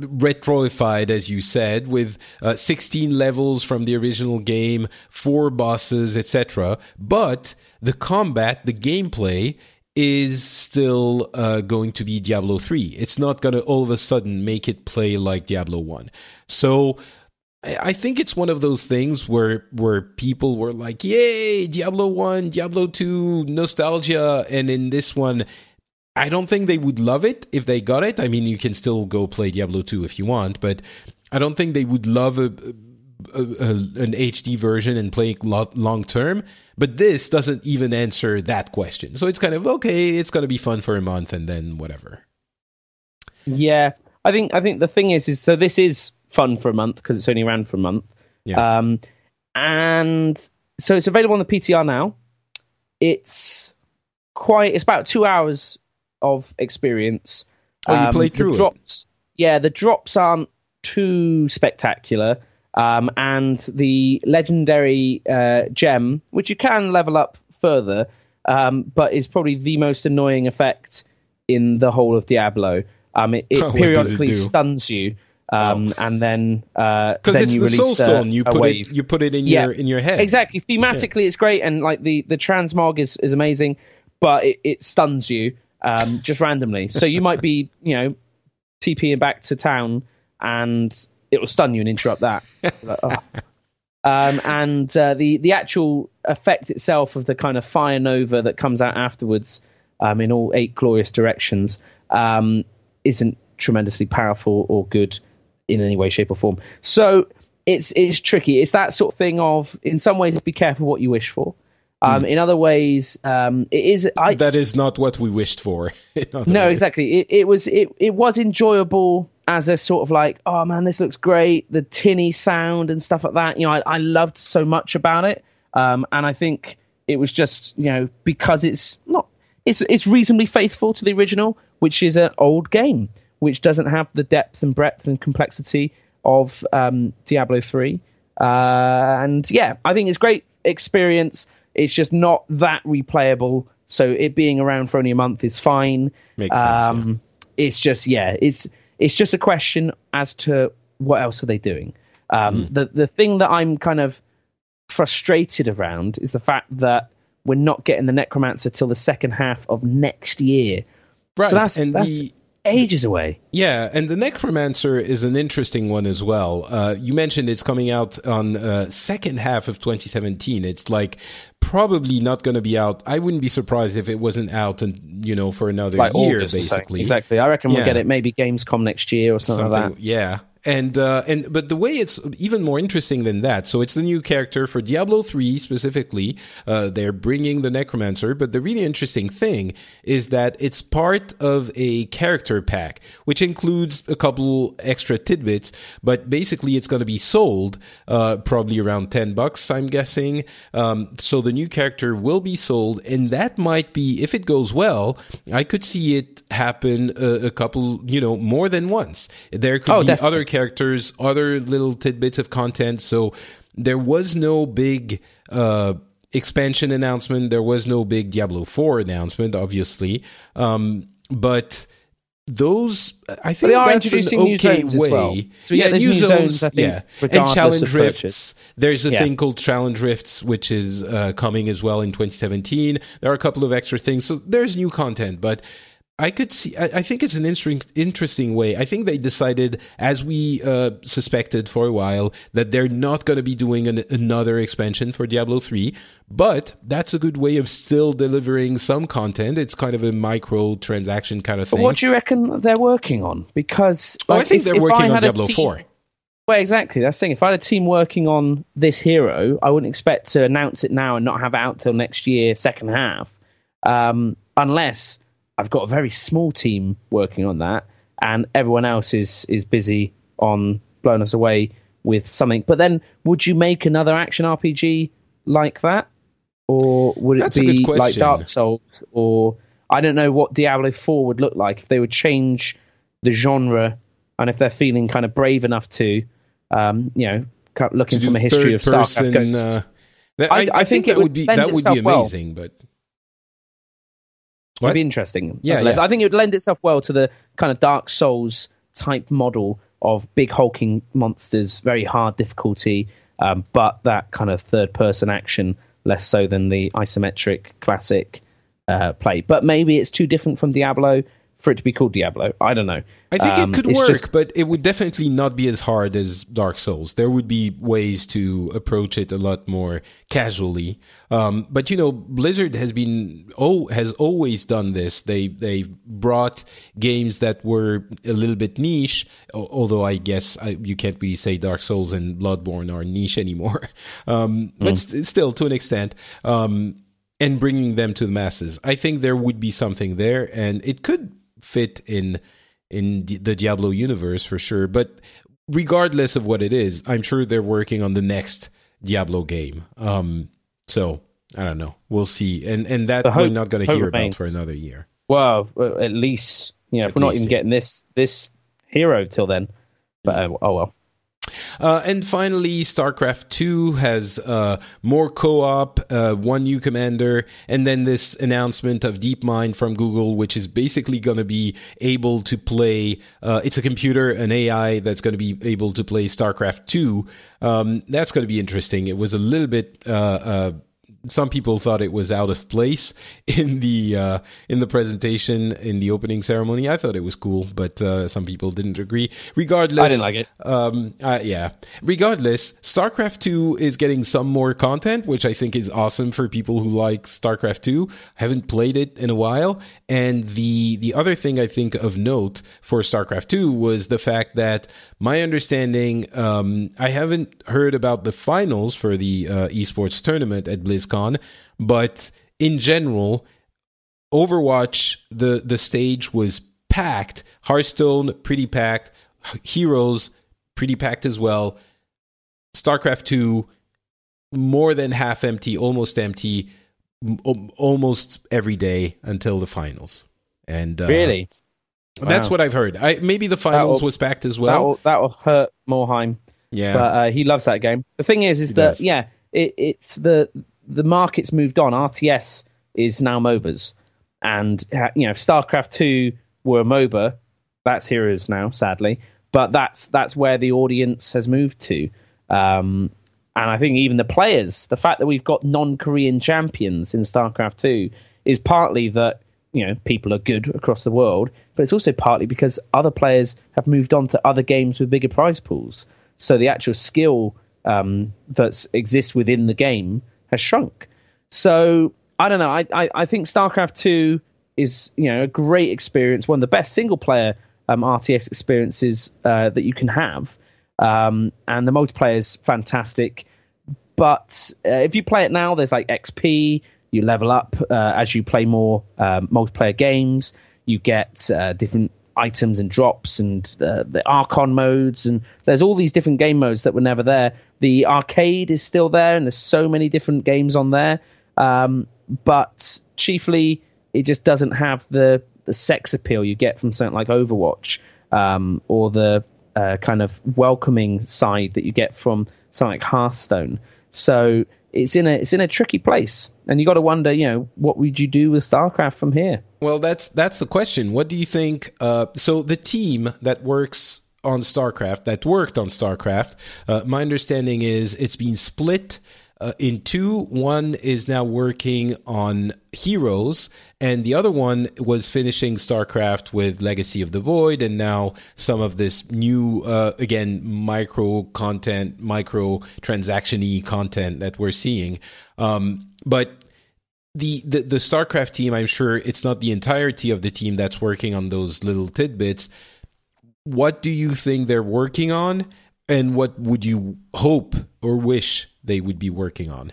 retroified, as you said, with uh, sixteen levels from the original game, four bosses, et cetera. But the combat, the gameplay, is still uh, going to be Diablo three. It's not going to all of a sudden make it play like Diablo one. So I think it's one of those things where where people were like, yay, Diablo one, Diablo two, nostalgia, and in this one... I don't think they would love it if they got it. I mean, you can still go play Diablo two if you want, but I don't think they would love a, a, a, an H D version and play it long term. But this doesn't even answer that question. So it's kind of, okay, it's going to be fun for a month and then whatever. Yeah, I think I think the thing is, is so this is fun for a month because it's only around for a month. Yeah. Um, and so it's available on the P T R now. It's quite, it's about two hours of experience. Oh, you um, played through the drops, it? Yeah, the drops aren't too spectacular. Um, and the legendary uh, gem, which you can level up further, um, but is probably the most annoying effect in the whole of Diablo. Um, it, it periodically it stuns you, um, oh. and then because uh, it's you the Soul Stone, you put wave. it, you put it in yeah. your in your head. Exactly. Thematically, yeah. It's great, and like the the transmog is is amazing, but it, it stuns you. Um, just randomly. So you might be, you know, TPing back to town and it will stun you and interrupt that. Like, oh. um, and uh, the, the actual effect itself of the kind of fire nova that comes out afterwards um, in all eight glorious directions um, isn't tremendously powerful or good in any way, shape or form. So it's, it's tricky. It's that sort of thing of, in some ways, be careful what you wish for. Um, mm. In other ways, um, it is. I, that is not what we wished for. No, ways. Exactly. It, it was. It, it was enjoyable as a sort of like, oh man, this looks great. The tinny sound and stuff like that. You know, I, I loved so much about it. Um, and I think it was just, you know, because it's not. It's it's reasonably faithful to the original, which is an old game, which doesn't have the depth and breadth and complexity of um, Diablo three. Uh, and yeah, I think it's great experience. It's just not that replayable So it being around for only a month is fine. Makes um, sense. Yeah. It's just, yeah, it's it's just a question as to what else are they doing. Um, mm. The the thing that I'm kind of frustrated around is the fact that we're not getting the Necromancer till the second half of next year. Right, so that's, and that's the, ages away. Yeah, and the Necromancer is an interesting one as well. Uh, you mentioned it's coming out on uh, second half of twenty seventeen. It's like probably not going to be out. I wouldn't be surprised if it wasn't out, and you know, for another like year, August, basically. So. Exactly. I reckon yeah. we'll get it maybe Gamescom next year or something, something like that. Yeah. And uh, and but the way it's even more interesting than that. So it's the new character for Diablo three specifically. Uh, they're bringing the Necromancer. But the really interesting thing is that it's part of a character pack, which includes a couple extra tidbits. But basically, it's going to be sold uh, probably around ten bucks, I'm guessing. Um, so the new character will be sold. And that might be, if it goes well, I could see it happen a, a couple, you know, more than once. There could oh, be definitely. other characters. Characters, other little tidbits of content. So there was no big uh, expansion announcement. There was no big Diablo four announcement, obviously. Um, but those, I think, well, that's an okay way. Well. So yeah, new, new zones, zones I think, yeah, and challenge rifts. There's a yeah. thing called challenge rifts, which is uh, coming as well in twenty seventeen. There are a couple of extra things. So there's new content, but. I could see. I think it's an interesting, interesting way. I think they decided, as we uh, suspected for a while, that they're not going to be doing an, another expansion for Diablo three. But that's a good way of still delivering some content. It's kind of a micro transaction kind of thing. But what do you reckon they're working on? Because like, oh, I think if, they're if working on Diablo four. Well, exactly. That's the thing. If I had a team working on this hero, I wouldn't expect to announce it now and not have it out till next year, second half, um, unless. I've got a very small team working on that, and everyone else is is busy on blowing us away with something. But then, would you make another action R P G like that, or would it That's be like Dark Souls? Or I don't know what Diablo four would look like if they would change the genre, and if they're feeling kind of brave enough to, um, you know, looking from a history of StarCraft. Person, uh, that, I, I, I think, think it would be that would be amazing, well. but. What? It'd be interesting. Yeah, yeah. I think it would lend itself well to the kind of Dark Souls type model of big hulking monsters, very hard difficulty, um, but that kind of third-person action, less so than the isometric classic uh, play. But maybe it's too different from Diablo for it to be called Diablo. I don't know. I think um, it could work, just... but it would definitely not be as hard as Dark Souls. There would be ways to approach it a lot more casually. Um, but you know, Blizzard has been oh has always done this. They they've brought games that were a little bit niche. Although I guess I, you can't really say Dark Souls and Bloodborne are niche anymore. Um, mm. But st- still, to an extent. Um, and bringing them to the masses, I think there would be something there, and it could. Fit in in the Diablo universe for sure, but regardless of what it is, I'm sure they're working on the next Diablo game. Um, so I don't know, we'll see, and and that hope, we're not going to hear remains. about for another year. Well, at least you know at we're least, not even yeah. getting this this hero till then. But uh, oh well. Uh, and finally, StarCraft two has uh, more co-op, uh, one new commander, and then this announcement of DeepMind from Google, which is basically going to be able to play... Uh, it's a computer, an A I, that's going to be able to play StarCraft two. Um, that's going to be interesting. It was a little bit... Uh, uh, some people thought it was out of place in the uh, in the presentation, in the opening ceremony. I thought it was cool, but uh, some people didn't agree. Regardless, I didn't like it. Um, uh, yeah. Regardless, StarCraft two is getting some more content, which I think is awesome for people who like StarCraft two. Haven't played it in a while. And the the other thing I think of note for StarCraft two was the fact that my understanding, um, I haven't heard about the finals for the uh, esports tournament at BlizzCon. But in general, Overwatch, the, the stage was packed. Hearthstone, pretty packed. Heroes, pretty packed as well. StarCraft two, more than half empty, almost empty, m- almost every day until the finals. And uh, Really? That's wow. what I've heard. I, maybe the finals that'll, was packed as well. That will hurt Morhaime. Yeah. But uh, he loves that game. The thing is, is he that, does. yeah, it, it's the... the market's moved on. R T S is now MOBAs. And, you know, if StarCraft two were a MOBA, that's Heroes now, sadly. But that's that's where the audience has moved to. Um, and I think even the players, the fact that we've got non-Korean champions in StarCraft two is partly that, you know, people are good across the world, but it's also partly because other players have moved on to other games with bigger prize pools. So the actual skill um, that exists within the game has shrunk. So I don't know. I, I, I think StarCraft two is, you know, a great experience, one of the best single-player um, R T S experiences uh, that you can have. Um, and the multiplayer is fantastic. But uh, if you play it now, there's like X P. You level up uh, as you play more um, multiplayer games. You get uh, different items and drops and uh, the Archon modes. And there's all these different game modes that were never there. The arcade is still there, and there's so many different games on there. Um, but chiefly, it just doesn't have the, the sex appeal you get from something like Overwatch um, or the uh, kind of welcoming side that you get from something like Hearthstone. So It's in a it's in a tricky place, and you got to wonder, you know, what would you do with StarCraft from here? Well, that's that's the question. What do you think? Uh, so the team that works on StarCraft, that worked on StarCraft, uh, my understanding is it's been split uh, in two. One is now working on Heroes, and the other one was finishing StarCraft with Legacy of the Void, and now some of this new, uh, again, micro content, micro transaction-y content that we're seeing. Um, but the, the the StarCraft team, I'm sure it's not the entirety of the team that's working on those little tidbits. What do you think they're working on, and what would you hope or wish they would be working on?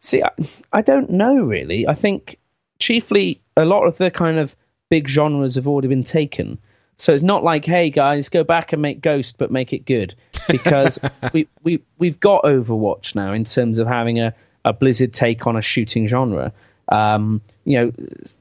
See, I, I don't know, really. I think chiefly a lot of the kind of big genres have already been taken. So it's not like, hey, guys, go back and make Ghost, but make it good. Because we, we, we've got Overwatch now in terms of having a, a Blizzard take on a shooting genre. Um, you know,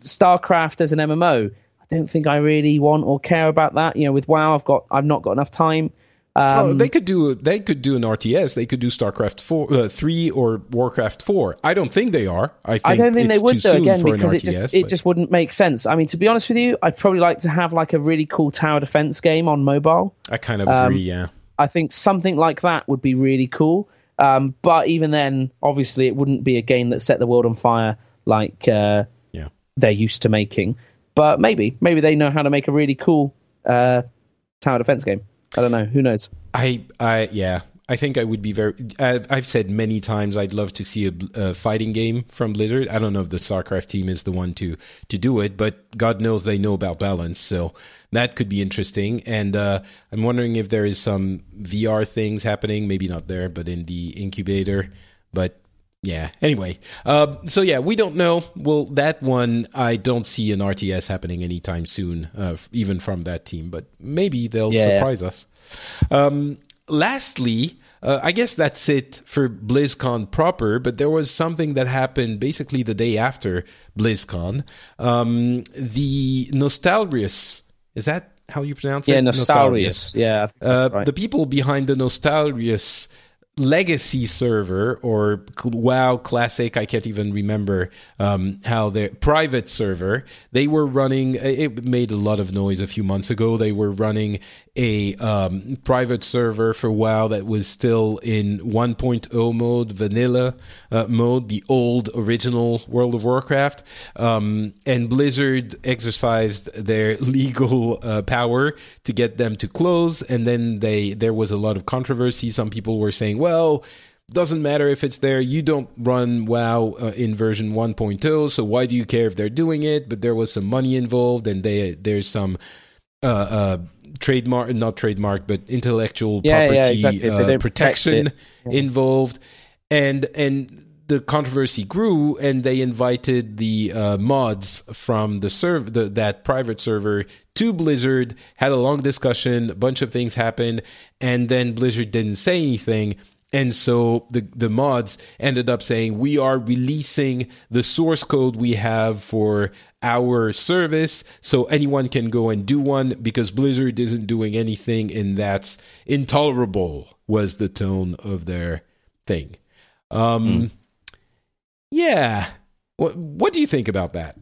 StarCraft as an M M O, I don't think I really want or care about that. You know, with WoW, I've got I've not got enough time. Um, oh, they could do they could do an R T S. They could do StarCraft four, uh, three, or Warcraft four. I don't think they are. I think I don't think it's they would though. Again, because R T S, it just it but... just wouldn't make sense. I mean, to be honest with you, I'd probably like to have like a really cool tower defense game on mobile. I kind of agree. Um, yeah, I think something like that would be really cool. Um, but even then, obviously, it wouldn't be a game that set the world on fire like uh, yeah. they're used to making. But maybe, maybe they know how to make a really cool uh, tower defense game. I don't know. Who knows? I, I, yeah, I think I would be very, I, I've said many times, I'd love to see a, a fighting game from Blizzard. I don't know if the StarCraft team is the one to, to do it, but God knows they know about balance. So that could be interesting. And uh, I'm wondering if there is some V R things happening, maybe not there, but in the incubator, but yeah. Anyway, uh, so yeah, we don't know. Well, that one, I don't see an R T S happening anytime soon, uh, even from that team. But maybe they'll yeah, surprise yeah. us. Um, lastly, uh, I guess that's it for BlizzCon proper. But there was something that happened basically the day after BlizzCon. Um, the Nostalrius, is that how you pronounce yeah, it? Nostalrius. Nostalrius. Yeah, Nostalrius. Uh, right. The people behind the Nostalrius Legacy server or WoW Classic, I can't even remember um, how their private server, they were running, it made a lot of noise a few months ago, they were running a um, private server for WoW that was still in one point oh mode, vanilla uh, mode, the old original World of Warcraft, um, and Blizzard exercised their legal uh, power to get them to close, and then they there was a lot of controversy. Some people were saying, well, doesn't matter if it's there, you don't run WoW uh, in version one point oh, so why do you care if they're doing it? But there was some money involved, and they there's some uh, uh, trademark, not trademark, but intellectual yeah, property yeah, exactly. uh, protection protect yeah. involved. And and the controversy grew, and they invited the uh, mods from the serv- the, that private server to Blizzard, had a long discussion, a bunch of things happened, and then Blizzard didn't say anything. And so the, the mods ended up saying, we are releasing the source code we have for our service, so anyone can go and do one because Blizzard isn't doing anything, and that's intolerable, was the tone of their thing. Um, mm. Yeah. What, what do you think about that?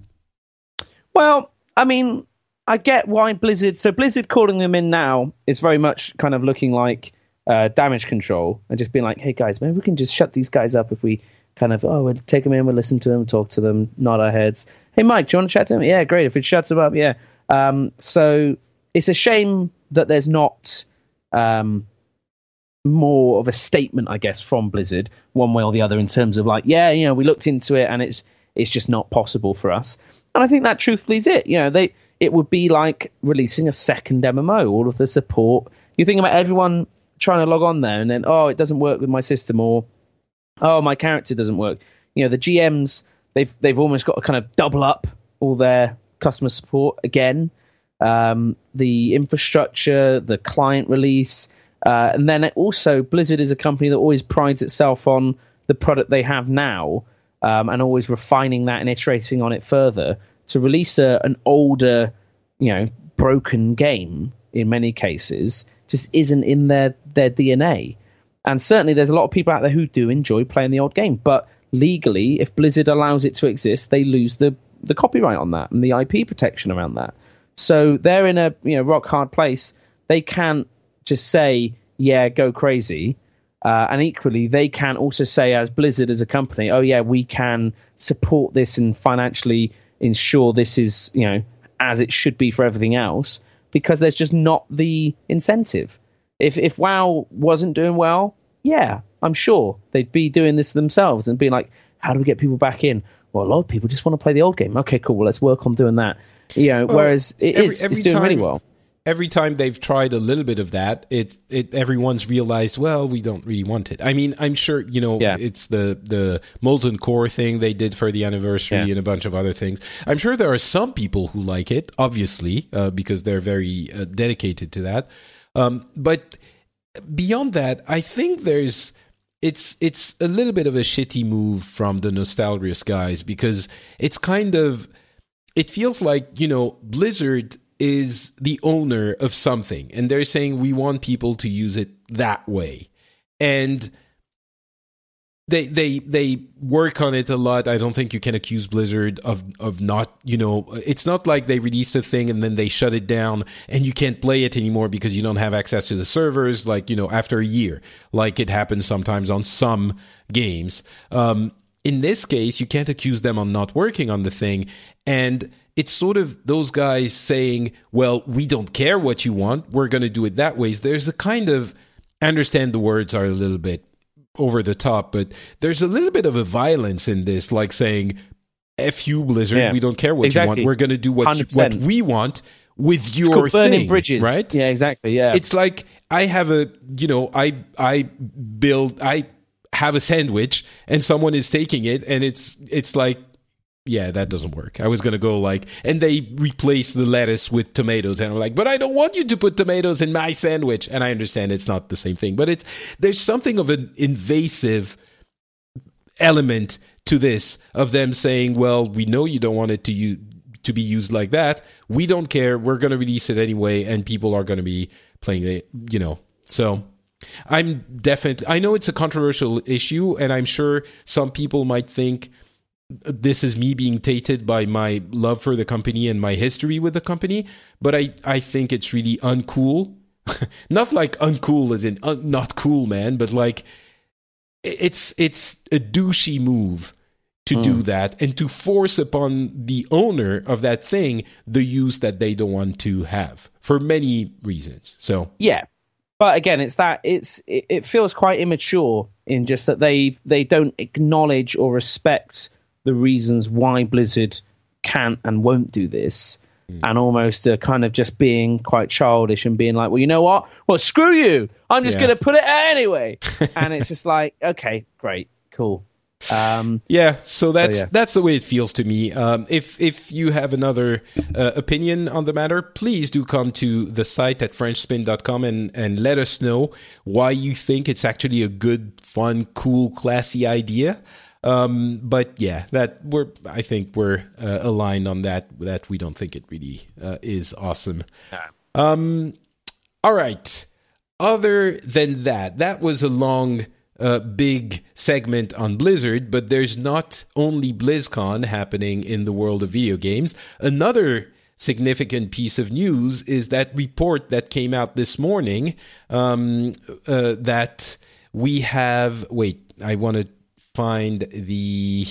Well, I mean, I get why Blizzard... So Blizzard calling them in now is very much kind of looking like uh, damage control and just being like, hey, guys, maybe we can just shut these guys up if we kind of, oh, we'll take them in, we'll listen to them, talk to them, nod our heads. Hey, Mike, do you want to chat to them? Yeah, great. If it shuts them up, yeah. Um, so it's a shame that there's not um, more of a statement, I guess, from Blizzard, one way or the other, in terms of like, yeah, you know, we looked into it and it's it's just not possible for us. And I think that truthfully is it. You know, they it would be like releasing a second M M O, all of the support. You think about everyone trying to log on there and then, oh, it doesn't work with my system, or, oh, my character doesn't work. You know, the G Ms, they've they've almost got to kind of double up all their customer support again, um, the infrastructure, the client release, uh, and then it also Blizzard is a company that always prides itself on the product they have now, um, and always refining that and iterating on it further to release a, an older, you know, broken game in many cases just isn't in their, their D N A. And certainly there's a lot of people out there who do enjoy playing the old game, but legally, if Blizzard allows it to exist, they lose the the copyright on that and the I P protection around that. So they're in a, you know, rock hard place. They can't just say, yeah, go crazy. Uh, and equally, they can also say, as Blizzard as a company, oh, yeah, we can support this and financially ensure this is, you know, as it should be for everything else, because there's just not the incentive. If if WoW wasn't doing well, yeah, I'm sure they'd be doing this themselves and be like, how do we get people back in? Well, a lot of people just want to play the old game. Okay, cool. Well, let's work on doing that. You know, well, whereas it every, is, every it's doing time, really well. Every time they've tried a little bit of that, it it everyone's realized, well, we don't really want it. I mean, I'm sure, you know, yeah. It's the, the Molten Core thing they did for the anniversary, yeah, and a bunch of other things. I'm sure there are some people who like it, obviously, uh, because they're very uh, dedicated to that. Um, but beyond that, I think there's... It's it's a little bit of a shitty move from the Nostalrius guys, because it's kind of, it feels like, you know, Blizzard is the owner of something and they're saying we want people to use it that way. And they they they work on it a lot. I don't think you can accuse Blizzard of of not, you know, it's not like they released a thing and then they shut it down and you can't play it anymore because you don't have access to the servers, like, you know, after a year, like it happens sometimes on some games. Um, in this case, you can't accuse them of not working on the thing. And it's sort of those guys saying, well, we don't care what you want, we're going to do it that way. There's a kind of, I understand the words are a little bit over the top, but there's a little bit of a violence in this, like saying, F you, Blizzard, yeah, we don't care what exactly. you want, we're going to do what you, what we want with your it's called burning thing, bridges. Right? Yeah, exactly, yeah. It's like, I have a, you know, I I build, I have a sandwich, and someone is taking it, and it's it's like, yeah, that doesn't work. I was going to go like, and they replace the lettuce with tomatoes. And I'm like, but I don't want you to put tomatoes in my sandwich. And I understand it's not the same thing, but it's, there's something of an invasive element to this, of them saying, well, we know you don't want it to you to be used like that. We don't care. We're going to release it anyway. And people are going to be playing it, you know, so I'm definitely, I know it's a controversial issue, and I'm sure some people might think, this is me being tainted by my love for the company and my history with the company, but I, I think it's really uncool. Not like uncool as in un- not cool, man, but like it's it's a douchey move to mm. do that and to force upon the owner of that thing the use that they don't want to have for many reasons. So yeah, but again, it's that it's it, it feels quite immature in just that they they don't acknowledge or respect the reasons why Blizzard can't and won't do this, mm. and almost uh, kind of just being quite childish and being like, well, you know what? Well, screw you. I'm just yeah. going to put it out anyway. And it's just like, okay, great, cool. Um, yeah, so that's so yeah. that's the way it feels to me. Um, if if you have another uh, opinion on the matter, please do come to the site at french spin dot com and, and let us know why you think it's actually a good, fun, cool, classy idea. Um, but yeah, that we're, I think we're uh, aligned on that, that we don't think it really uh, is awesome. Nah. Um, all right. Other than that, that was a long uh, big segment on Blizzard, but there's not only BlizzCon happening in the world of video games. Another significant piece of news is that report that came out this morning um, uh, that we have... Wait, I want to find the...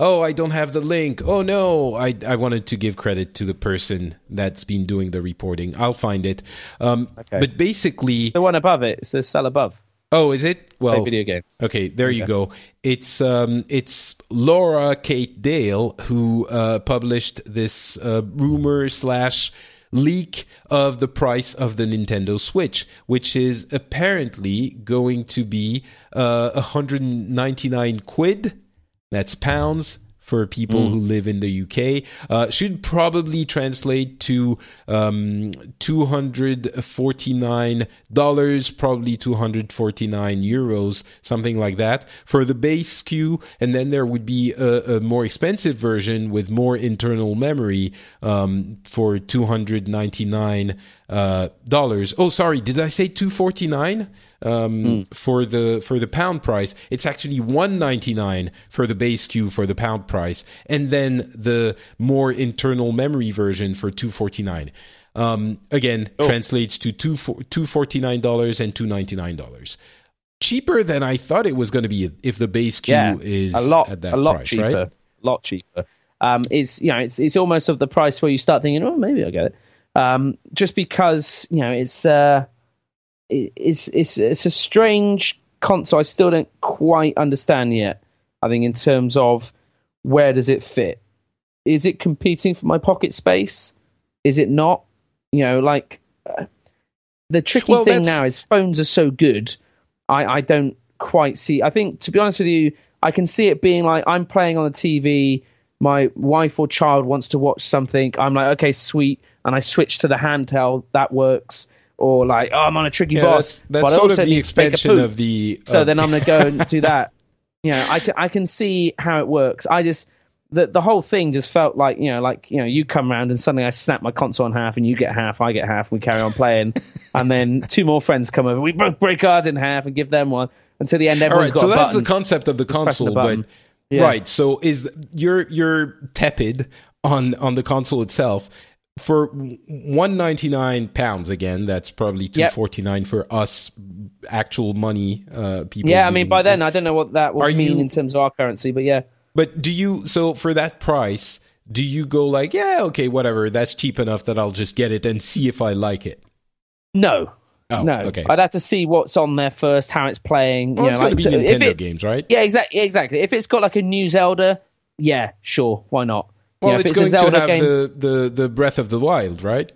Oh, I don't have the link. Oh, no. I, I wanted to give credit to the person that's been doing the reporting. I'll find it. Um, okay. But basically... The one above it. It's the cell above. Oh, is it? Well, play video games. Okay, there okay. you go. It's um, it's Laura Kate Dale who uh, published this uh, rumor slash leak of the price of the Nintendo Switch, which is apparently going to be uh, one hundred ninety-nine quid. That's pounds for people mm. who live in the U K. Uh, should probably translate to um, two hundred forty-nine dollars, probably two hundred forty-nine euros, something like that, for the base S K U. And then there would be a, a more expensive version with more internal memory um, for two hundred ninety-nine dollars. Uh, dollars. Oh, sorry, did I say two forty-nine um, mm. for the for the pound price? It's actually one ninety-nine for the base S K U for the pound price, and then the more internal memory version for two forty-nine. Um, again, oh. translates to two two forty-nine dollars and two ninety-nine dollars. Cheaper than I thought it was going to be if the base S K U yeah, is a lot, at that a lot price, cheaper, right? A lot cheaper. Um, it's you know, it's it's almost of the price where you start thinking, oh, maybe I get it. Um, just because you know it's uh, it's it's it's a strange console. I still don't quite understand yet. I think in terms of where does it fit? Is it competing for my pocket space? Is it not? You know, like uh, the tricky well, thing that's... now is phones are so good. I, I don't quite see. I think to be honest with you, I can see it being like I'm playing on the T V. My wife or child wants to watch something. I'm like, okay, sweet. And I switch to the handheld, that works. Or like, oh, I'm on a tricky yeah, boss. That's, that's but sort of the expansion of the... So oh. then I'm going to go and do that. You know, I can, I can see how it works. I just... The, the whole thing just felt like, you know, like, you know, you come around and suddenly I snap my console in half and you get half, I get half, and we carry on playing. And then two more friends come over. We both break ours in half and give them one. Until the end, everyone's right, got so a button. So that's the concept of the console, but... Yeah. Right, so is you're you're tepid on, on the console itself for one hundred ninety-nine pounds again. That's probably two hundred forty-nine yep. for us actual money uh, people. Yeah, I mean by then I don't know what that would mean you, in terms of our currency, but yeah. But do you so for that price, do you go like yeah okay whatever that's cheap enough that I'll just get it and see if I like it? No. Oh, no, okay. I'd have to see what's on there first, how it's playing. Well, you know, it's like, got to be Nintendo it, games, right? Yeah, exactly. Exactly. If it's got like a new Zelda, yeah, sure, why not? Well, you know, it's, it's going Zelda to have game, the, the, the Breath of the Wild, right?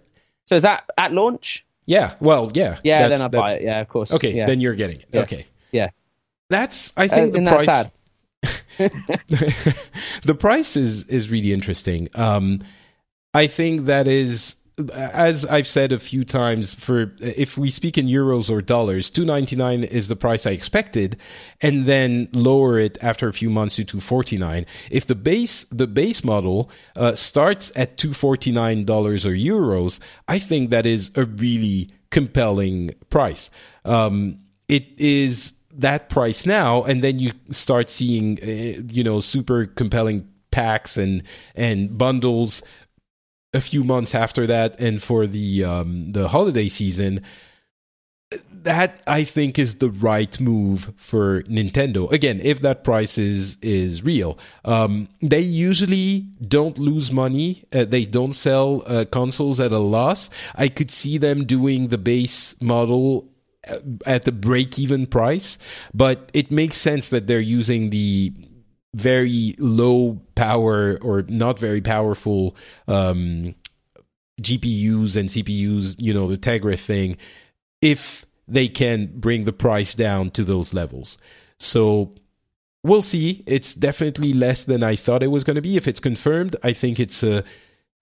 So is that at launch? Yeah. Well, yeah. Yeah, then I buy it. Yeah, of course. Okay, yeah. Then you're getting it. Yeah. Okay. Yeah. That's. I think uh, the price. Sad. The price is is really interesting. Um, I think that is. As I've said a few times, for if we speak in euros or dollars, two ninety-nine is the price I expected, and then lower it after a few months to two forty-nine. If the base the base model uh, starts at two forty-nine dollars or euros, I think that is a really compelling price. Um, it is that price now, and then you start seeing, uh, you know, super compelling packs and and bundles a few months after that, and for the um, the holiday season, that I think is the right move for Nintendo. Again, if that price is is real, um, they usually don't lose money. Uh, they don't sell uh, consoles at a loss. I could see them doing the base model at the break-even price, but it makes sense that they're using the very low power or not very powerful um, G P Us and C P Us, you know, the Tegra thing, if they can bring the price down to those levels. So we'll see. It's definitely less than I thought it was going to be. If it's confirmed, I think it's a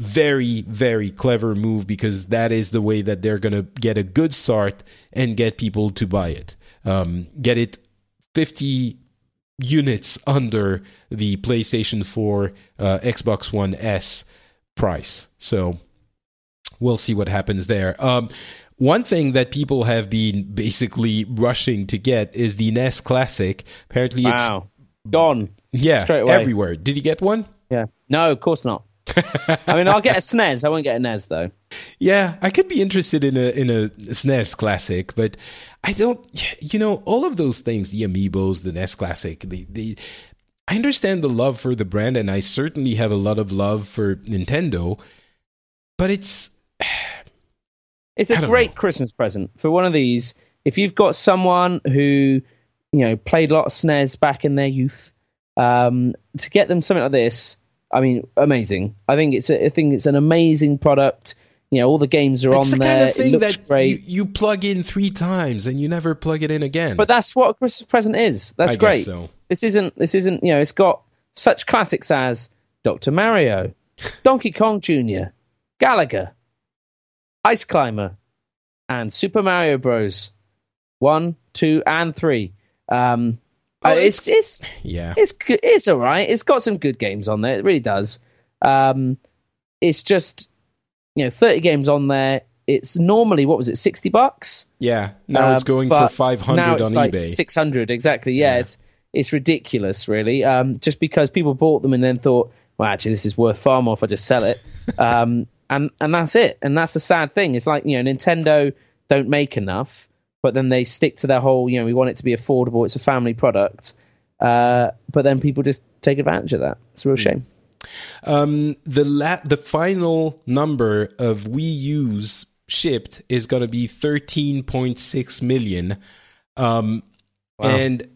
very, very clever move because that is the way that they're going to get a good start and get people to buy it. Um, get it fifty units under the PlayStation four, uh, Xbox One S price. So we'll see what happens there. Um, one thing that people have been basically rushing to get is the N E S Classic. Apparently, wow. it's gone. Yeah, straight away. Everywhere. Did you get one? Yeah. No, of course not. I mean, I'll get a S N E S. I won't get a N E S though. Yeah, I could be interested in a in a S N E S Classic, but I don't. You know, all of those things, the Amiibos, the N E S Classic, the the. I understand the love for the brand, and I certainly have a lot of love for Nintendo, but it's it's a great know. Christmas present for one of these. If you've got someone who, you know, played a lot of S N E S back in their youth, um, to get them something like this. I mean, amazing. I think it's a, I think it's an amazing product. You know, all the games are it's on the there. Kind of thing it looks that great. You, you plug in three times and you never plug it in again. But that's what a Christmas present is. That's I great. Guess so. This isn't. This isn't. You know, it's got such classics as Doctor Mario, Donkey Kong Junior, Galaga, Ice Climber, and Super Mario Bros. One, two, and three. Um, Oh, it's, it's it's yeah it's it's all right. It's got some good games on there. It really does. Um, it's just, you know, thirty games on there. It's normally, what was it, sixty bucks? Yeah. Now uh, it's going for five hundred on like eBay. Six hundred exactly. Yeah, yeah. It's it's ridiculous, really. Um, just because people bought them and then thought, well, actually, this is worth far more if I just sell it. um, and and that's it. And that's a sad thing. It's like, you know, Nintendo don't make enough. But then they stick to their whole, you know, we want it to be affordable. It's a family product. Uh, but then people just take advantage of that. It's a real shame. Um, the la- the final number of Wii U's shipped is going to be thirteen point six million. Um, wow. And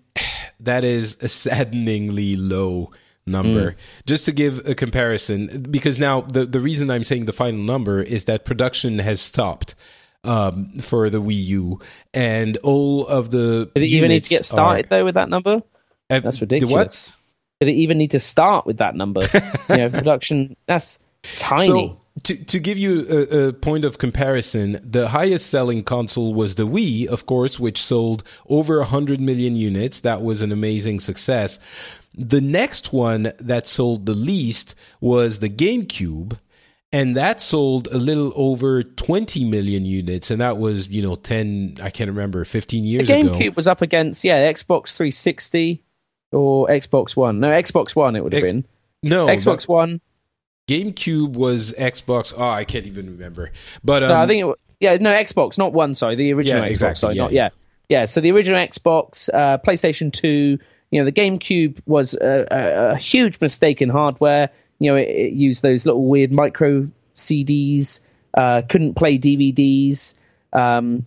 that is a saddeningly low number. Mm. Just to give a comparison, because now the, the reason I'm saying the final number is that production has stopped. Um, for the Wii U, and all of the did it even need to get started are, though with that number? Uh, that's ridiculous. What? Did it even need to start with that number? You know, production, that's tiny. So, to to give you a, a point of comparison, the highest selling console was the Wii, of course, which sold over a hundred million units. That was an amazing success. The next one that sold the least was the GameCube. And that sold a little over twenty million units, and that was, you know, ten, I can't remember, fifteen years ago. The GameCube ago. was up against, yeah, Xbox three sixty or Xbox One. No, Xbox One it would have X- been. No. Xbox One. GameCube was Xbox, oh, I can't even remember. But um, no, I think it was, yeah, no, Xbox, not one, sorry, the original yeah, Xbox, exactly, sorry, yeah, not, yeah. yeah. Yeah, so the original Xbox, uh, PlayStation two, you know, the GameCube was a, a, a huge mistake in hardware. You know, it, it used those little weird micro C Ds, uh, couldn't play D V Ds, um,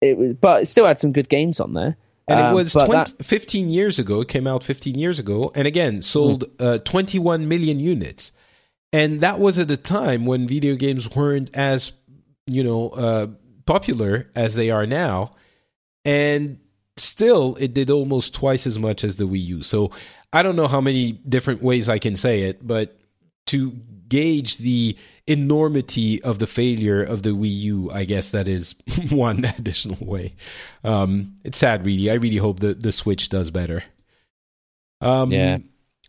it was, but it still had some good games on there. And um, it was twenty, that, fifteen years ago, it came out fifteen years ago, and again, sold mm-hmm. uh, twenty-one million units. And that was at a time when video games weren't as, you know, uh, popular as they are now. And still, it did almost twice as much as the Wii U. So I don't know how many different ways I can say it, but to gauge the enormity of the failure of the Wii U, I guess that is one additional way. Um, it's sad, really. I really hope the, the Switch does better. Um, yeah.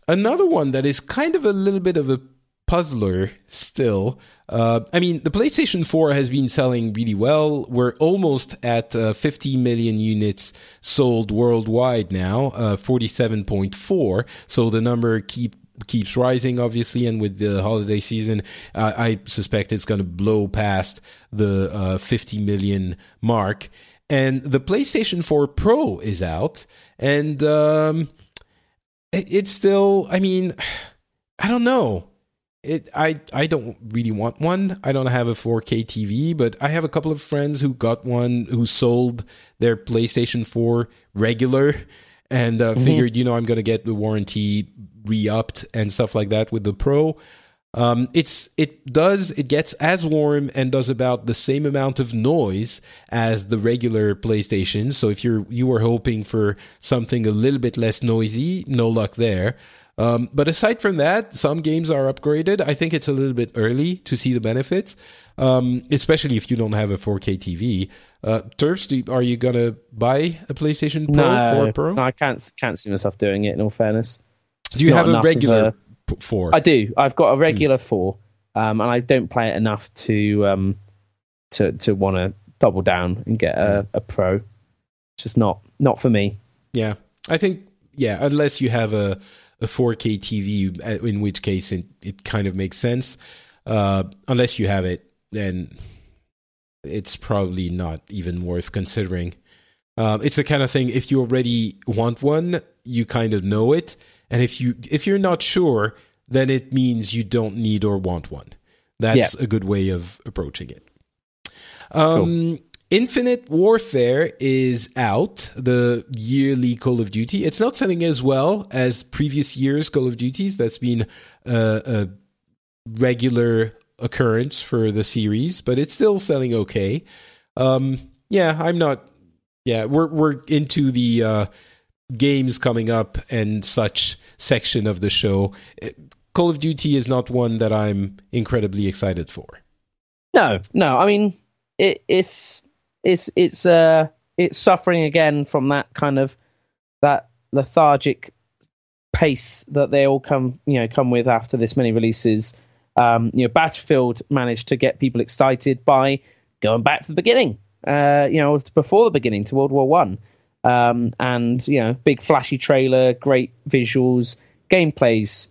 Another one that is kind of a little bit of a puzzler still. Uh, I mean, the PlayStation four has been selling really well. We're almost at uh, fifty million units sold worldwide now, uh, forty-seven point four. So the number keep keeps rising, obviously, and with the holiday season, uh, I suspect it's going to blow past the uh, fifty million mark. And the PlayStation four Pro is out, and um, it's still, I mean, I don't know. It I, I don't really want one. I don't have a four K T V, but I have a couple of friends who got one, who sold their PlayStation four regular and uh, mm-hmm. figured, you know, I'm going to get the warranty re-upped and stuff like that with the Pro. Um, it's it does, it gets as warm and does about the same amount of noise as the regular PlayStation. So if you're you were hoping for something a little bit less noisy, no luck there. Um, but aside from that, some games are upgraded. I think it's a little bit early to see the benefits, um, especially if you don't have a four K T V. Uh, Terps, do, are you going to buy a PlayStation Pro no, four Pro? No, I can't, can't see myself doing it, in all fairness. It's do you have a regular a, four? I do. I've got a regular hmm. four. um, and I don't play it enough to um, to to want to double down and get a, a pro. It's just not not for me. Yeah, I think yeah, unless you have a a four K T V, in which case it, it kind of makes sense. Uh, unless you have it, then it's probably not even worth considering. Uh, it's the kind of thing, if you already want one, you kind of know it. And if, you, if you're not sure, then it means you don't need or want one. That's yeah. a good way of approaching it. Um, cool. Infinite Warfare is out, the yearly Call of Duty. It's not selling as well as previous years' Call of Duties. That's been uh, a regular occurrence for the series, but it's still selling okay. Um, yeah, I'm not... Yeah, we're we're into the uh, games coming up and such section of the show. Call of Duty is not one that I'm incredibly excited for. No, no. I mean, it, it's it's it's uh it's suffering again from that kind of that lethargic pace that they all come you know come with after this many releases. Um, you know, Battlefield managed to get people excited by going back to the beginning. Uh, you know, before the beginning to World War One, um, and you know, big flashy trailer, great visuals, gameplay's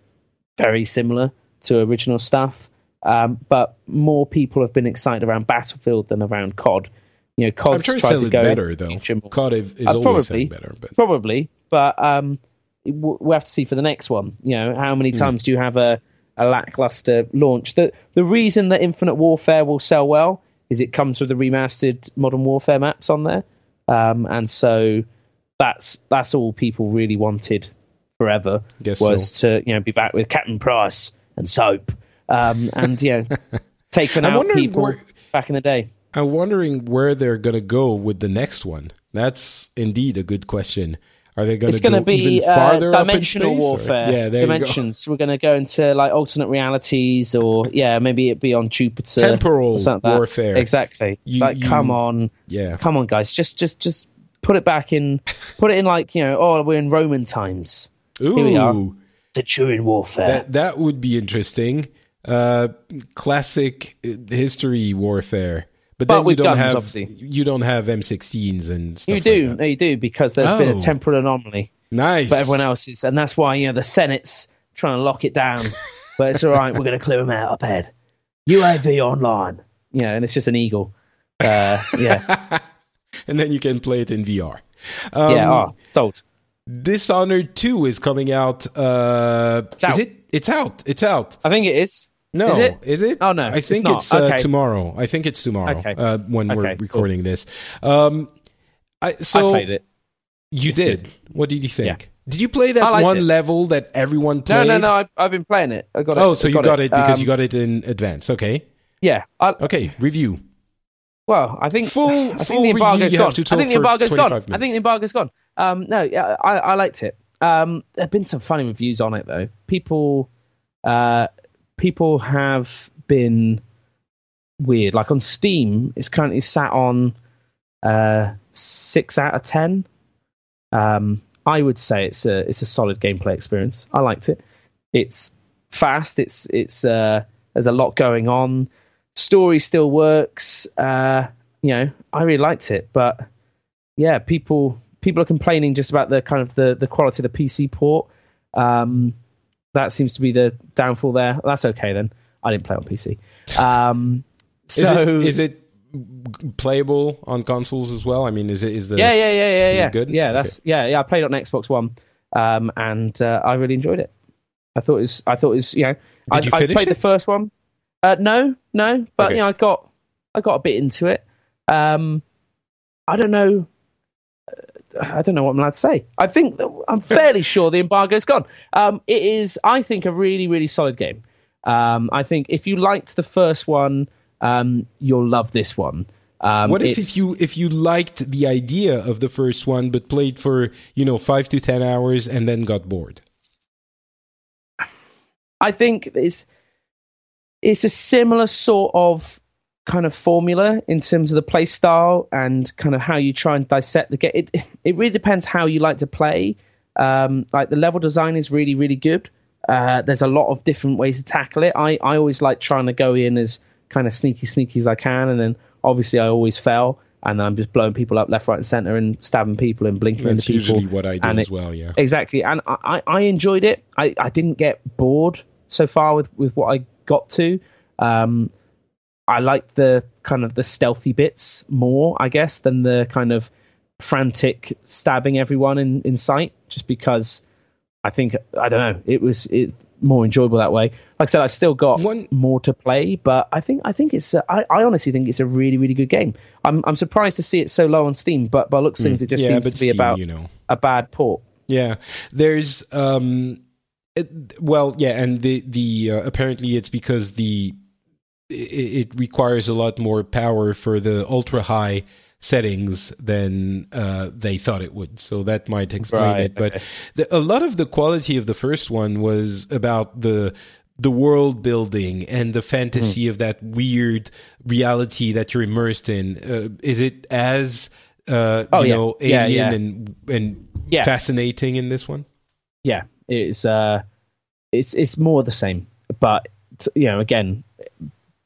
very similar to original stuff, um, but more people have been excited around Battlefield than around C O D. You know, COD's I'm sure tried to go better though. C O D is uh, always probably, selling better, but probably. But um, we'll have to see for the next one. You know, how many times mm. do you have a, a lackluster launch? The the reason that Infinite Warfare will sell well. Is it comes with the remastered Modern Warfare maps on there, um, and so that's that's all people really wanted forever Guess was so. to you know be back with Captain Price and soap, um, and you know taking out people where, back in the day. I'm wondering where they're going to go with the next one. That's indeed a good question. Are they going to go be, even farther uh, dimensional up in space, warfare? Or? Yeah, there dimensions. You go. We're going to go into like alternate realities, or yeah, maybe it'd be on Jupiter. Temporal or something like warfare, exactly. You, it's like, you, come on, yeah, come on, guys, just, just, just put it back in, put it in like you know, oh, we're in Roman times. Ooh, here we are. The Turin warfare. That that would be interesting. Uh, classic history warfare. But, but then with you don't guns, have, obviously. You don't have M sixteens and stuff you do, like that. You do, because there's oh. been a temporal anomaly. Nice. But everyone else is, and that's why, you know, the Senate's trying to lock it down. But it's all right, we're going to clear them out up ahead. U A V online. You know, and it's just an eagle. Uh, yeah. And then you can play it in V R. Um, yeah, oh, sold. Dishonored two is coming out. Uh, it's out. Is it? It's out. It's out. I think it is. No, is it? is it? Oh, no, I think it's, it's uh, okay. tomorrow. I think it's tomorrow okay. uh, when okay, we're recording cool. this. Um, I, so I played it. You it's did? Good. What did you think? Yeah. Did you play that one it. level that everyone played? No, no, no, I've, I've been playing it. I got it. Oh, so got you got it, it because um, you got it in advance. Okay. Yeah. I, okay, review. Well, I think, full, I think full the embargo's gone. I think the embargo's gone. Minutes. I think the embargo's gone. Um, no, I, I liked it. Um, there have been some funny reviews on it, though. People... Uh, People have been weird. Like on Steam, it's currently sat on uh, six out of ten. Um, I would say it's a it's a solid gameplay experience. I liked it. It's fast. It's it's uh, there's a lot going on. Story still works. Uh, you know, I really liked it. But yeah, people people are complaining just about the kind of the the quality of the P C port. Um, That seems to be the downfall there. That's okay then. I didn't play on P C. Um, so is it, is it playable on consoles as well? I mean, is it is the yeah yeah yeah yeah is yeah it good? Yeah, that's okay. yeah yeah. I played on Xbox One, um, and uh, I really enjoyed it. I thought it was I thought it was you know Did I, you finish I played it? the first one. Uh, no no, but okay. you know I got I got a bit into it. Um, I don't know. I don't know what I'm allowed to say. I think that I'm fairly sure the embargo's gone. Um, it is, I think, a really, really solid game. Um, I think if you liked the first one, um, you'll love this one. Um, what if, if you if you liked the idea of the first one, but played for you know five to ten hours and then got bored? I think it's it's a similar sort of. kind of formula in terms of the play style and kind of how you try and dissect the game. It, it really depends how you like to play. Um, like the level design is really, really good. Uh, there's a lot of different ways to tackle it. I, I always like trying to go in as kind of sneaky, sneaky as I can. And then obviously I always fail. And I'm just blowing people up left, right, and centre and stabbing people and blinking into people. That's usually what I do and as it, well, yeah. Exactly. And I, I enjoyed it. I, I didn't get bored so far with, with what I got to. Um, I liked the kind of the stealthy bits more, I guess, than the kind of frantic stabbing everyone in, in sight, just because I think, I don't know, it was it, more enjoyable that way. Like I said, I've still got One... more to play, but I think I think it's a, I, I honestly think it's a really, really good game. I'm I'm surprised to see it so low on Steam, but by looks mm. things, it just yeah, seems to be Steam, about you know. a bad port. Yeah, there's um, it, well, yeah, and the the uh, apparently it's because the it, it requires a lot more power for the ultra high settings than uh, they thought it would, so that might explain right. it. But the, a lot of the quality of the first one was about the the world building and the fantasy mm. of that weird reality that you're immersed in. Uh, is it as uh, oh, you yeah. know alien yeah, yeah. and and yeah. fascinating in this one? Yeah, it's uh, it's it's more the same, but you know, again,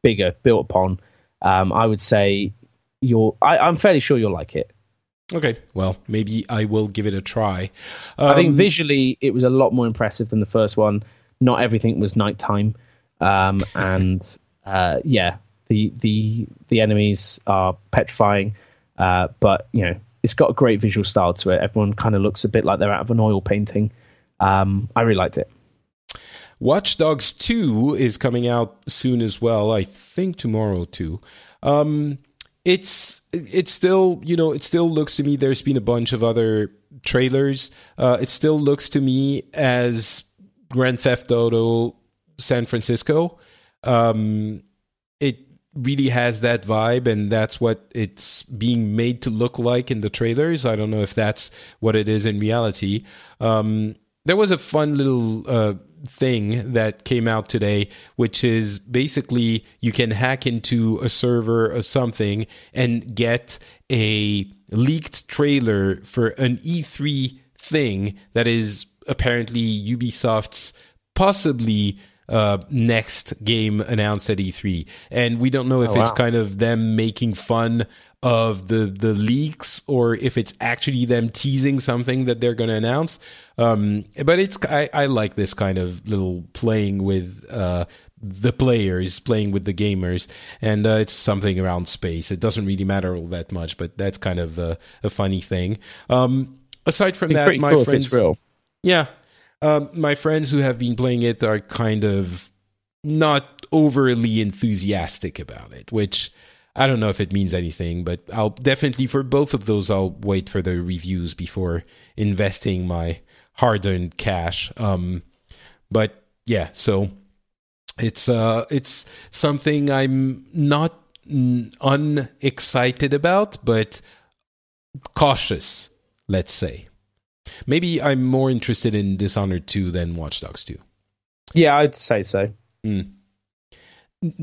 bigger, built upon. Um, I would say. You'll, I, I'm fairly sure you'll like it. Okay, well, maybe I will give it a try. Um, I think visually it was a lot more impressive than the first one. Not everything was nighttime, um, and uh, yeah, the the the enemies are petrifying. Uh, but you know, it's got a great visual style to it. Everyone kind of looks a bit like they're out of an oil painting. Um, I really liked it. Watch Dogs two is coming out soon as well. I think tomorrow too. Um, It's it's still, you know, it still looks to me, there's been a bunch of other trailers. Uh, it still looks to me as Grand Theft Auto San Francisco. Um, it really has that vibe, and that's what it's being made to look like in the trailers. I don't know if that's what it is in reality. Um, there was a fun little uh, thing that came out today, which is basically you can hack into a server of something and get a leaked trailer for an E three thing that is apparently Ubisoft's possibly uh, next game announced at E three. And we don't know if oh, wow. it's kind of them making fun of the, the leaks or if it's actually them teasing something that they're going to announce. Um, but it's I, I like this kind of little playing with uh, the players, playing with the gamers. And uh, it's something around space. It doesn't really matter all that much, but that's kind of a, a funny thing. Um, aside from that, my cool friends... Yeah. Um, my friends who have been playing it are kind of not overly enthusiastic about it, which... I don't know if it means anything, but I'll definitely, for both of those, I'll wait for the reviews before investing my hard-earned cash. Um, but yeah, so it's uh, it's something I'm not unexcited about, but cautious, let's say. Maybe I'm more interested in Dishonored two than Watch Dogs two. Yeah, I'd say so. Mm.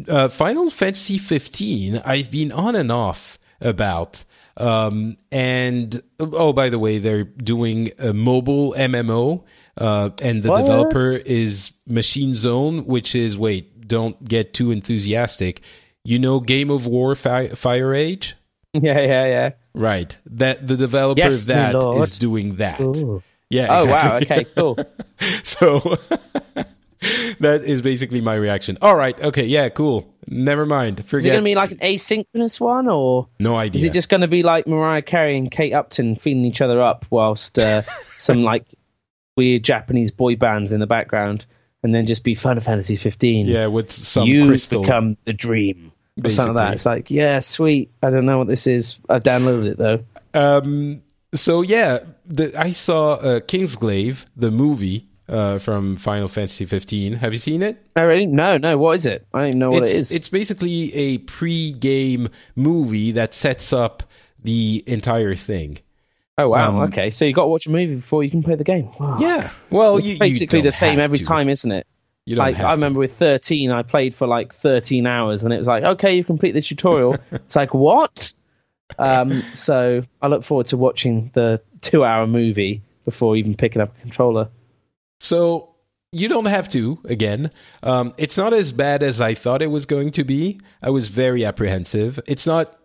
Uh, Final Fantasy fifteen, I've been on and off about. Um, and, oh, by the way, they're doing a mobile M M O, uh, and the what? developer is Machine Zone, which is, wait, don't get too enthusiastic. You know Game of War Fi- Fire Age? Yeah, yeah, yeah. Right. That the developer yes, of that is doing that. Ooh. Yeah. Exactly. Oh, wow. Okay, cool. So... That is basically my reaction. All right. Okay. Yeah. Cool. Never mind. Forget. Is it going to be like an asynchronous one, or no idea? Is it just going to be like Mariah Carey and Kate Upton feeding each other up whilst uh, some like weird Japanese boy bands in the background, and then just be Final Fantasy fifteen? Yeah, with some you crystal. Become the dream or basically. Something like that. It's like, yeah, sweet. I don't know what this is. I downloaded it though. Um. So yeah, the, I saw uh, Kingsglaive, the movie. Uh, from Final Fantasy fifteen. Have you seen it? I really, no, no. What is it? I don't even know what it's, it is. It's basically a pre-game movie that sets up the entire thing. Oh, wow. Um, okay. So you got to watch a movie before you can play the game. Wow. Yeah. Well, it's you, basically you the same every to. time, isn't it? You don't like, have I remember to. With thirteen, I played for like thirteen hours and it was like, okay, you've completed the tutorial. It's like, what? Um, so I look forward to watching the two hour movie before even picking up a controller. So You don't have to, again. Um, it's not as bad as I thought it was going to be. I was very apprehensive. It's not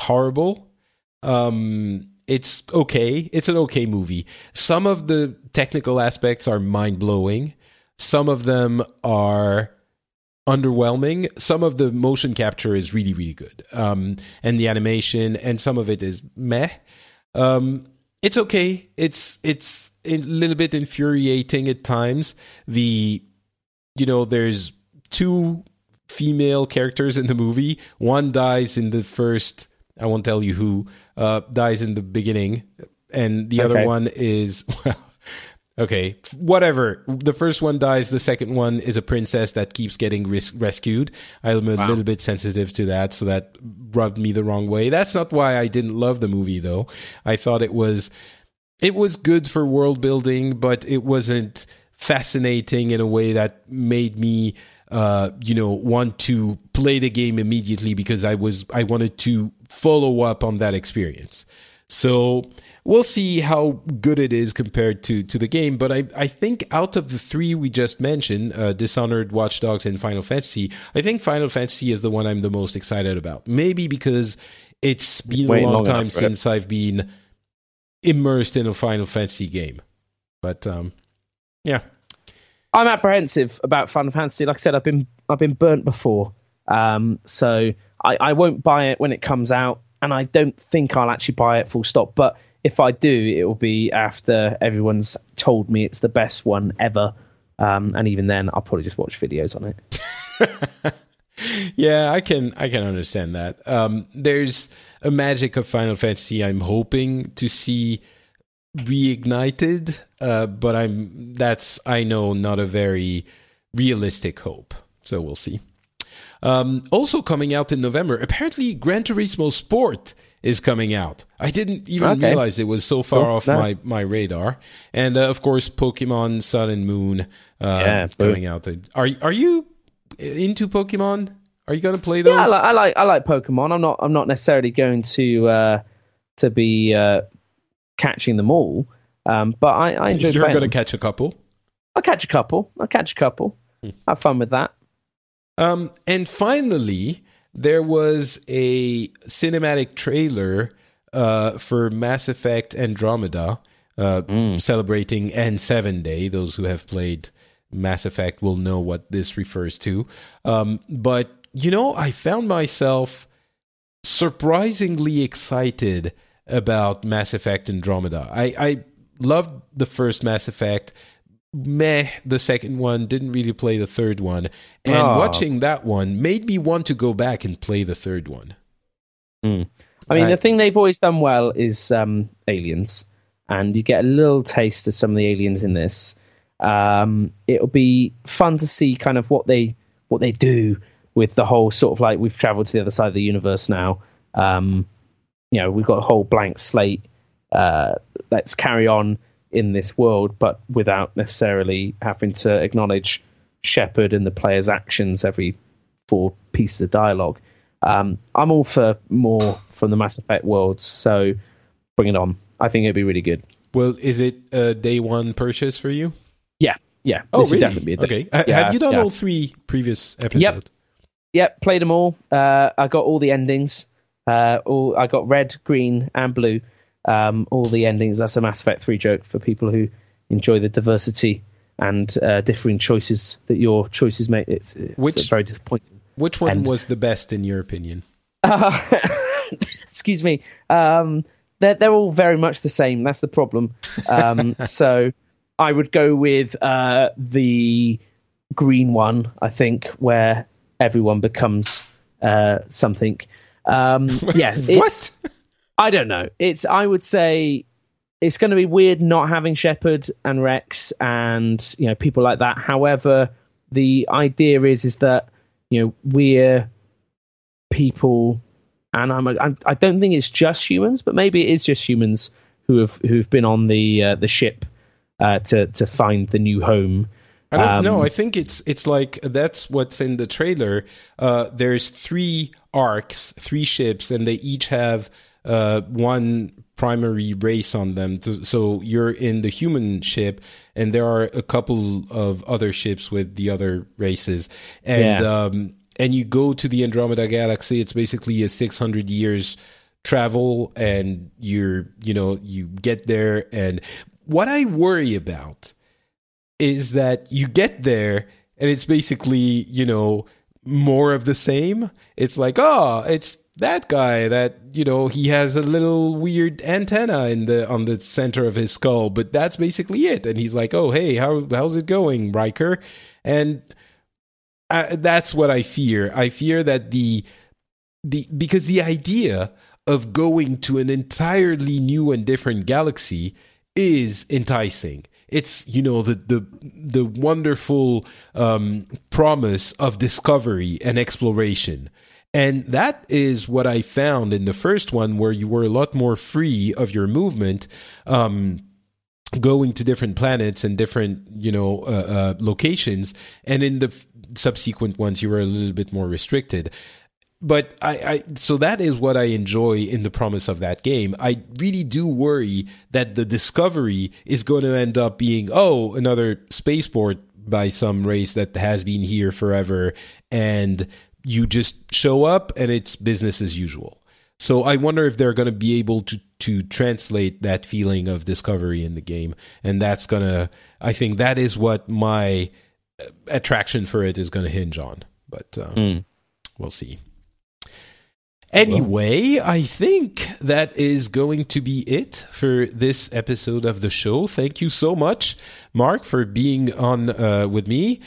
horrible. Um, it's okay. It's an okay movie. Some of the technical aspects are mind-blowing. Some of them are underwhelming. Some of the motion capture is really, really good. Um, and the animation, and some of it is meh. Um, it's okay. It's it's... a little bit infuriating at times. The, you know, there's two female characters in the movie. One dies in the first, I won't tell you who, uh, dies in the beginning. And the okay. other one is, well, okay, whatever. The first one dies. The second one is a princess that keeps getting res- rescued. I'm a wow. little bit sensitive to that. So that rubbed me the wrong way. That's not why I didn't love the movie, though. I thought it was... It was good for world building, but it wasn't fascinating in a way that made me, uh, you know, want to play the game immediately because I was I wanted to follow up on that experience. So we'll see how good it is compared to, to the game. But I, I think out of the three we just mentioned, uh, Dishonored, Watch Dogs, and Final Fantasy, I think Final Fantasy is the one I'm the most excited about. Maybe because it's been Way a long time enough, right? since I've been... immersed in a Final Fantasy game. But um yeah I'm apprehensive about Final Fantasy. Like I said, I've been I've been burnt before, um so I, I won't buy it when it comes out, and I don't think I'll actually buy it full stop, but if I do, it will be after everyone's told me it's the best one ever, um and even then I'll probably just watch videos on it. Yeah, I can I can understand that. Um, there's a magic of Final Fantasy I'm hoping to see reignited, uh, but I'm that's I know not a very realistic hope. So we'll see. Um, also coming out in November, apparently Gran Turismo Sport is coming out. I didn't even okay. realize it was so far oh, off no. my, my radar. And uh, of course, Pokemon Sun and Moon uh, yeah, coming out. Are are you? Into Pokemon? Are you going to play those? Yeah, I like, I like I like Pokemon. I'm not I'm not necessarily going to uh, to be uh, catching them all, um, but I, I enjoy. You're going to catch a couple. I'll catch a couple. I'll catch a couple. Hmm. Have fun with that. Um, and finally, there was a cinematic trailer uh, for Mass Effect Andromeda, uh, mm. celebrating N seven Day. Those who have played Mass Effect will know what this refers to. Um, but, you know, I found myself surprisingly excited about Mass Effect Andromeda. I, I loved the first Mass Effect. Meh, the second one. Didn't really play the third one. And oh. watching that one made me want to go back and play the third one. Mm. I mean, I, the thing they've always done well is um, aliens. And you get a little taste of some of the aliens in this. Um, it'll be fun to see kind of what they what they do with the whole sort of like we've traveled to the other side of the universe now. Um, you know, we've got a whole blank slate. Uh, let's carry on in this world, but without necessarily having to acknowledge Shepard and the player's actions every four pieces of dialogue. Um, I'm all for more from the Mass Effect worlds, so bring it on. I think it'd be really good. Well, is it a day one purchase for you? Yeah, yeah. Oh, this really? Would definitely be a day. Okay. Yeah, have you done yeah. all three previous episodes? Yep, yep. Played them all. Uh, I got all the endings. Uh, all I got red, green, and blue. Um, all the endings. That's a Mass Effect three joke for people who enjoy the diversity and uh, differing choices that your choices make. It's, it's which, very disappointing. Which one and, was the best in your opinion? Uh, excuse me. Um, they're they're all very much the same. That's the problem. Um, so. I would go with uh, the green one, I think, where everyone becomes uh, something. Um, yeah, it's, what? I don't know. It's. I would say it's going to be weird not having Shepard and Rex and you know people like that. However, the idea is is that you know we're people, and I'm. I'm I don't think it's just humans, but maybe it is just humans who have who've been on the uh, the ship. Uh, to to find the new home. I don't know. Um, I think it's it's like that's what's in the trailer. Uh, there's three arcs, three ships, and they each have uh, one primary race on them. To, so you're in the human ship, and there are a couple of other ships with the other races. And yeah. um, and you go to the Andromeda Galaxy. It's basically a six hundred years travel, and you're you know you get there. And what I worry about is that you get there, and it's basically you know more of the same. It's like, oh, it's that guy that, you know, he has a little weird antenna in the on the center of his skull, but that's basically it. And he's like, oh, hey, how how's it going, Riker? And I, that's what I fear. I fear that the the because the idea of going to an entirely new and different galaxy is enticing. It's, you know, the the the wonderful um, promise of discovery and exploration. And that is what I found in the first one, where you were a lot more free of your movement, um, going to different planets and different, you know, uh, uh, locations. And in the f- subsequent ones, you were a little bit more restricted. But I, I, so that is what I enjoy in the promise of that game. I really do worry that the discovery is going to end up being, oh, another spaceport by some race that has been here forever, and you just show up and it's business as usual. So I wonder if they're going to be able to, to translate that feeling of discovery in the game. And that's going to, I think that is what my attraction for it is going to hinge on. But um, mm. we'll see. Anyway, I think that is going to be it for this episode of the show. Thank you so much, Mark, for being on uh, with me.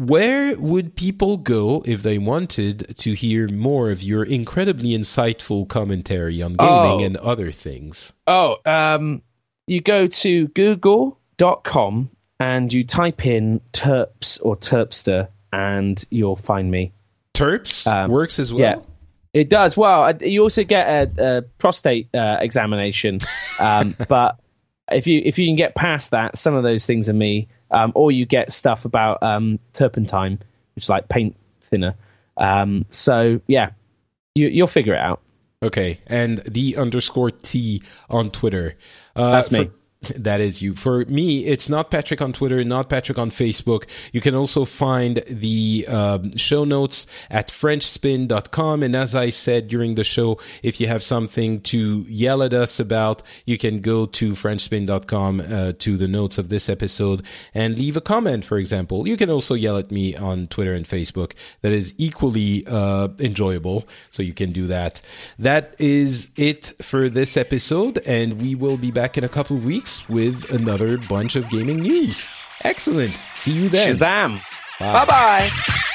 Where would people go if they wanted to hear more of your incredibly insightful commentary on gaming oh. and other things? Oh, um, you go to google dot com and you type in Terps or Terpster and you'll find me. Terps um, works as well? Yeah, it does. Well, you also get a, a prostate uh, examination, um, but if you if you can get past that, some of those things are me. Um, or you get stuff about um, turpentine, which is like paint thinner. Um, so, yeah, you, you'll figure it out. Okay. And the underscore T on Twitter. Uh, That's me. For- That is you. For me, it's Not Patrick on Twitter, Not Patrick on Facebook. You can also find the um, show notes at french spin dot com. And as I said during the show, if you have something to yell at us about, you can go to french spin dot com uh, to the notes of this episode and leave a comment, for example. You can also yell at me on Twitter and Facebook. That is equally uh, enjoyable. So you can do that. That is it for this episode. And we will be back in a couple of weeks with another bunch of gaming news. Excellent. See you then. Shazam. Bye. Bye-bye.